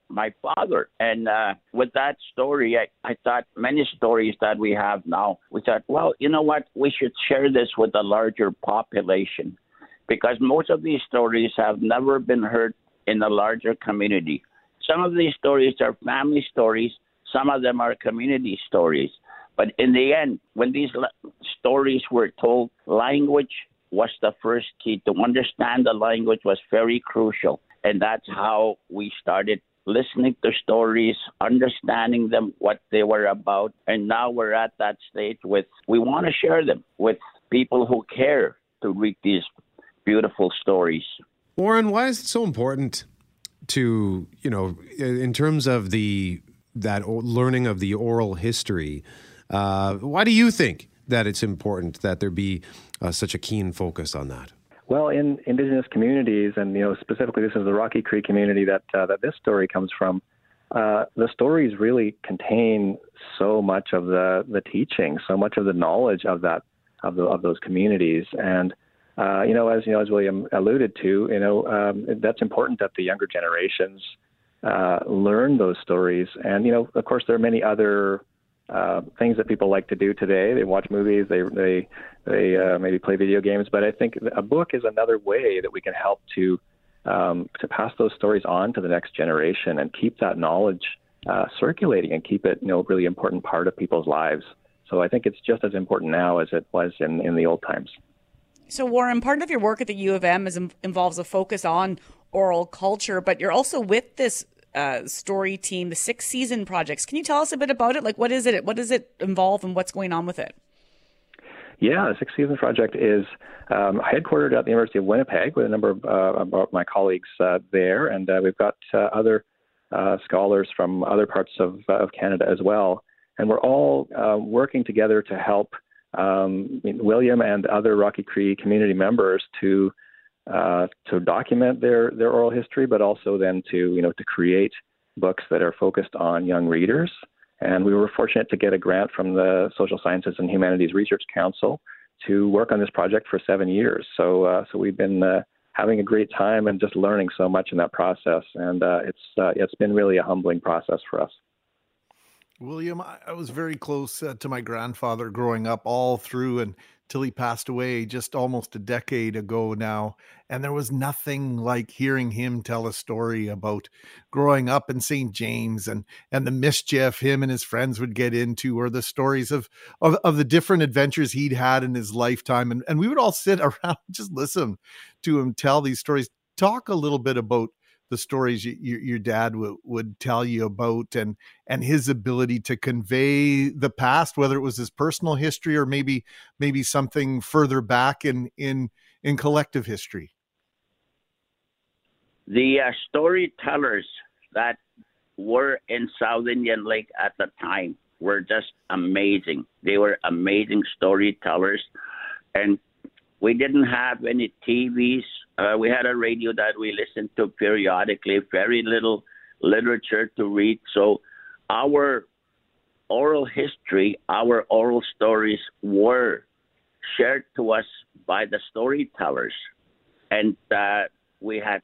father. And with that story, I thought many stories that we have now, we thought, well, you know what? We should share this with the larger population, because most of these stories have never been heard in the larger community. Some of these stories are family stories. Some of them are community stories. But in the end, when these stories were told, language was the first key. To understand the language was very crucial. And that's how we started listening to stories, understanding them, what they were about. And now we're at that stage we want to share them with people who care to read these beautiful stories. Warren, why is it so important to, in terms of that learning of the oral history, why do you think that it's important that there be such a keen focus on that? Well, in Indigenous communities, and specifically this is the Rocky Cree community that this story comes from, the stories really contain so much of the teaching, so much of the knowledge of those communities, and as William alluded to, that's important that the younger generations learn those stories. And, of course, there are many other things that people like to do today. They watch movies, they maybe play video games. But I think a book is another way that we can help to pass those stories on to the next generation and keep that knowledge circulating and keep it, a really important part of people's lives. So I think it's just as important now as it was in the old times. So, Warren, part of your work at the U of M involves a focus on oral culture, but you're also with this story team, the Six Seasons Project. Can you tell us a bit about it? Like, what is it? What does it involve, and what's going on with it? Yeah, the Six Seasons Project is headquartered at the University of Winnipeg with a number of my colleagues there, and we've got other scholars from other parts of Canada as well. And we're all working together to help William and other Rocky Cree community members to document their oral history, but also then to create books that are focused on young readers. And we were fortunate to get a grant from the Social Sciences and Humanities Research Council to work on this project for 7 years. So we've been having a great time and just learning so much in that process. And it's been really a humbling process for us. William, I was very close to my grandfather growing up all through until he passed away just almost a decade ago now. And there was nothing like hearing him tell a story about growing up in St. James and the mischief him and his friends would get into, or the stories of the different adventures he'd had in his lifetime. And we would all sit around and just listen to him tell these stories. Talk a little bit about the stories your dad would tell you about and his ability to convey the past, whether it was his personal history or maybe something further back in collective history. The storytellers that were in South Indian Lake at the time were just amazing. They were amazing storytellers. And we didn't have any TVs. We had a radio that we listened to periodically, very little literature to read. So our oral history, our oral stories were shared to us by the storytellers. And we had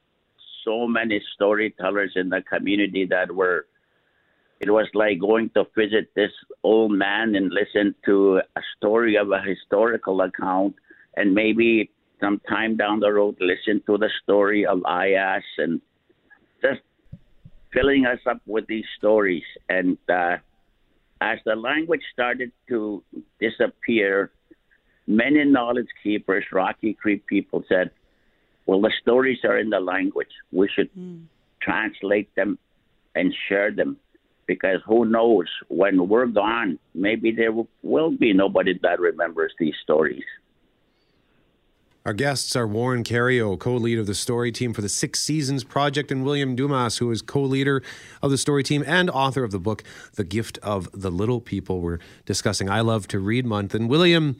so many storytellers in the community it was like going to visit this old man and listen to a story of a historical account. And maybe some time down the road, listen to the story of IAS, and just filling us up with these stories. And as the language started to disappear, many knowledge keepers, Rocky Cree people, said, well, the stories are in the language. We should translate them and share them, because who knows, when we're gone, maybe there will be nobody that remembers these stories. Our guests are Warren Cario, co-lead of the story team for the Six Seasons Project, and William Dumas, who is co-leader of the story team and author of the book, The Gift of the Little People. We're discussing I Love to Read Month. And William,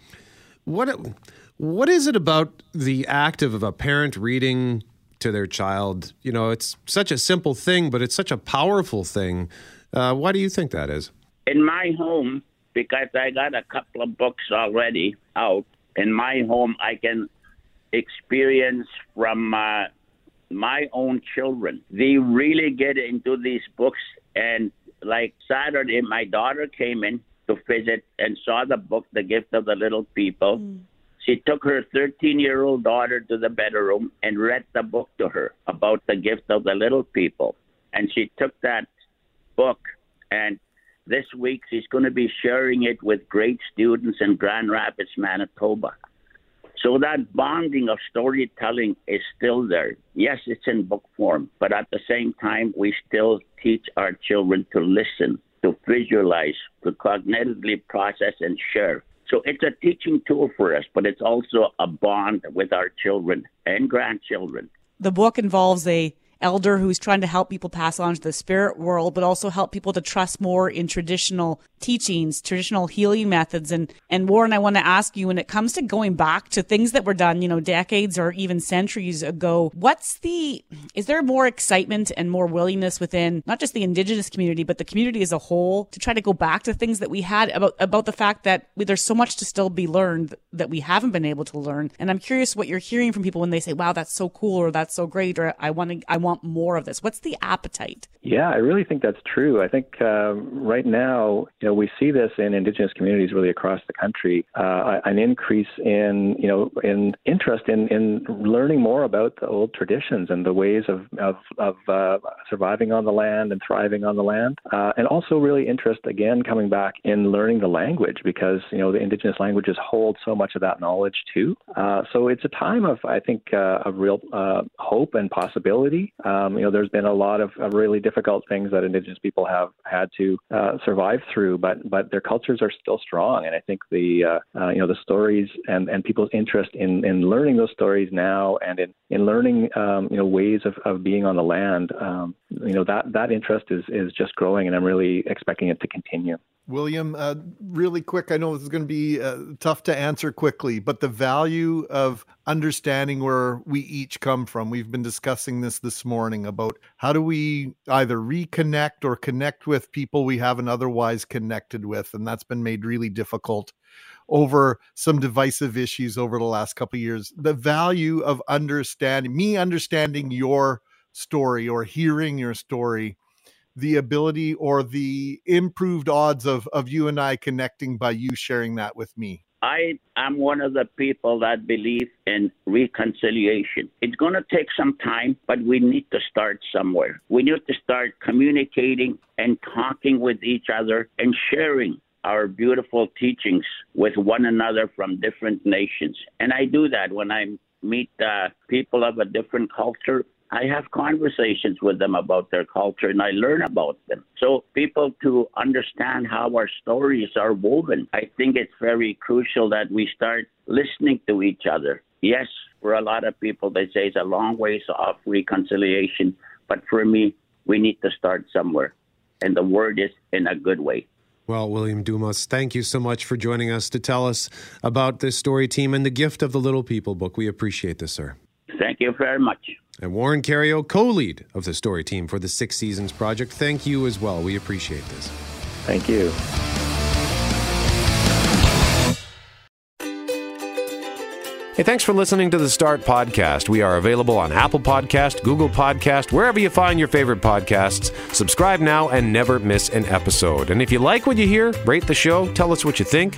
what is it about the act of a parent reading to their child? You know, it's such a simple thing, but it's such a powerful thing. Why do you think that is? In my home, because I got a couple of books already out, in my home I can experience from my own children. They really get into these books. And like Saturday, my daughter came in to visit and saw the book, The Gift of the Little People. She took her 13-year-old daughter to the bedroom and read the book to her about the gift of the little people. And she took that book, and this week she's going to be sharing it with great students in Grand Rapids, Manitoba. So that bonding of storytelling is still there. Yes, it's in book form, but at the same time, we still teach our children to listen, to visualize, to cognitively process and share. So it's a teaching tool for us, but it's also a bond with our children and grandchildren. The book involves a elder who's trying to help people pass on to the spirit world, but also help people to trust more in traditional teachings, traditional healing methods. And Warren, I want to ask you, when it comes to going back to things that were done, you know, decades or even centuries ago, is there more excitement and more willingness within not just the Indigenous community, but the community as a whole to try to go back to things that we had about the fact that there's so much to still be learned that we haven't been able to learn? And I'm curious what you're hearing from people when they say, wow, that's so cool, or that's so great, or I want more of this. What's the appetite? Yeah, I really think that's true. I think right now, you know, we see this in Indigenous communities really across the country, an increase in, you know, in interest in learning more about the old traditions and the ways of surviving on the land and thriving on the land, and also really interest, again, coming back in learning the language, because, you know, the Indigenous languages hold so much of that knowledge too. So it's a time of, I think, of real hope and possibility. You know, there's been a lot of really difficult things that Indigenous people have had to survive through, but their cultures are still strong. And I think the stories and people's interest in learning those stories now and in learning, ways of being on the land, that interest is just growing, and I'm really expecting it to continue. William, really quick, I know this is going to be tough to answer quickly, but the value of understanding where we each come from. We've been discussing this morning about how do we either reconnect or connect with people we haven't otherwise connected with, and that's been made really difficult over some divisive issues over the last couple of years. The value of understanding your story or hearing your story, the ability or the improved odds of you and I connecting by you sharing that with me. I am one of the people that believe in reconciliation. It's going to take some time, but we need to start somewhere. We need to start communicating and talking with each other and sharing our beautiful teachings with one another from different nations. And I do that when I meet people of a different culture. I have conversations with them about their culture, and I learn about them. So people to understand how our stories are woven, I think it's very crucial that we start listening to each other. Yes, for a lot of people, they say it's a long ways off reconciliation, but for me, we need to start somewhere, and the word is in a good way. Well, William Dumas, thank you so much for joining us to tell us about this story team and The Gift of the Little People book. We appreciate this, sir. Thank you very much. And Warren Cario, co-lead of the story team for the Six Seasons Project, thank you as well. We appreciate this. Thank you. Hey, thanks for listening to The Start Podcast. We are available on Apple Podcast, Google Podcast, wherever you find your favorite podcasts. Subscribe now and never miss an episode. And if you like what you hear, rate the show, tell us what you think.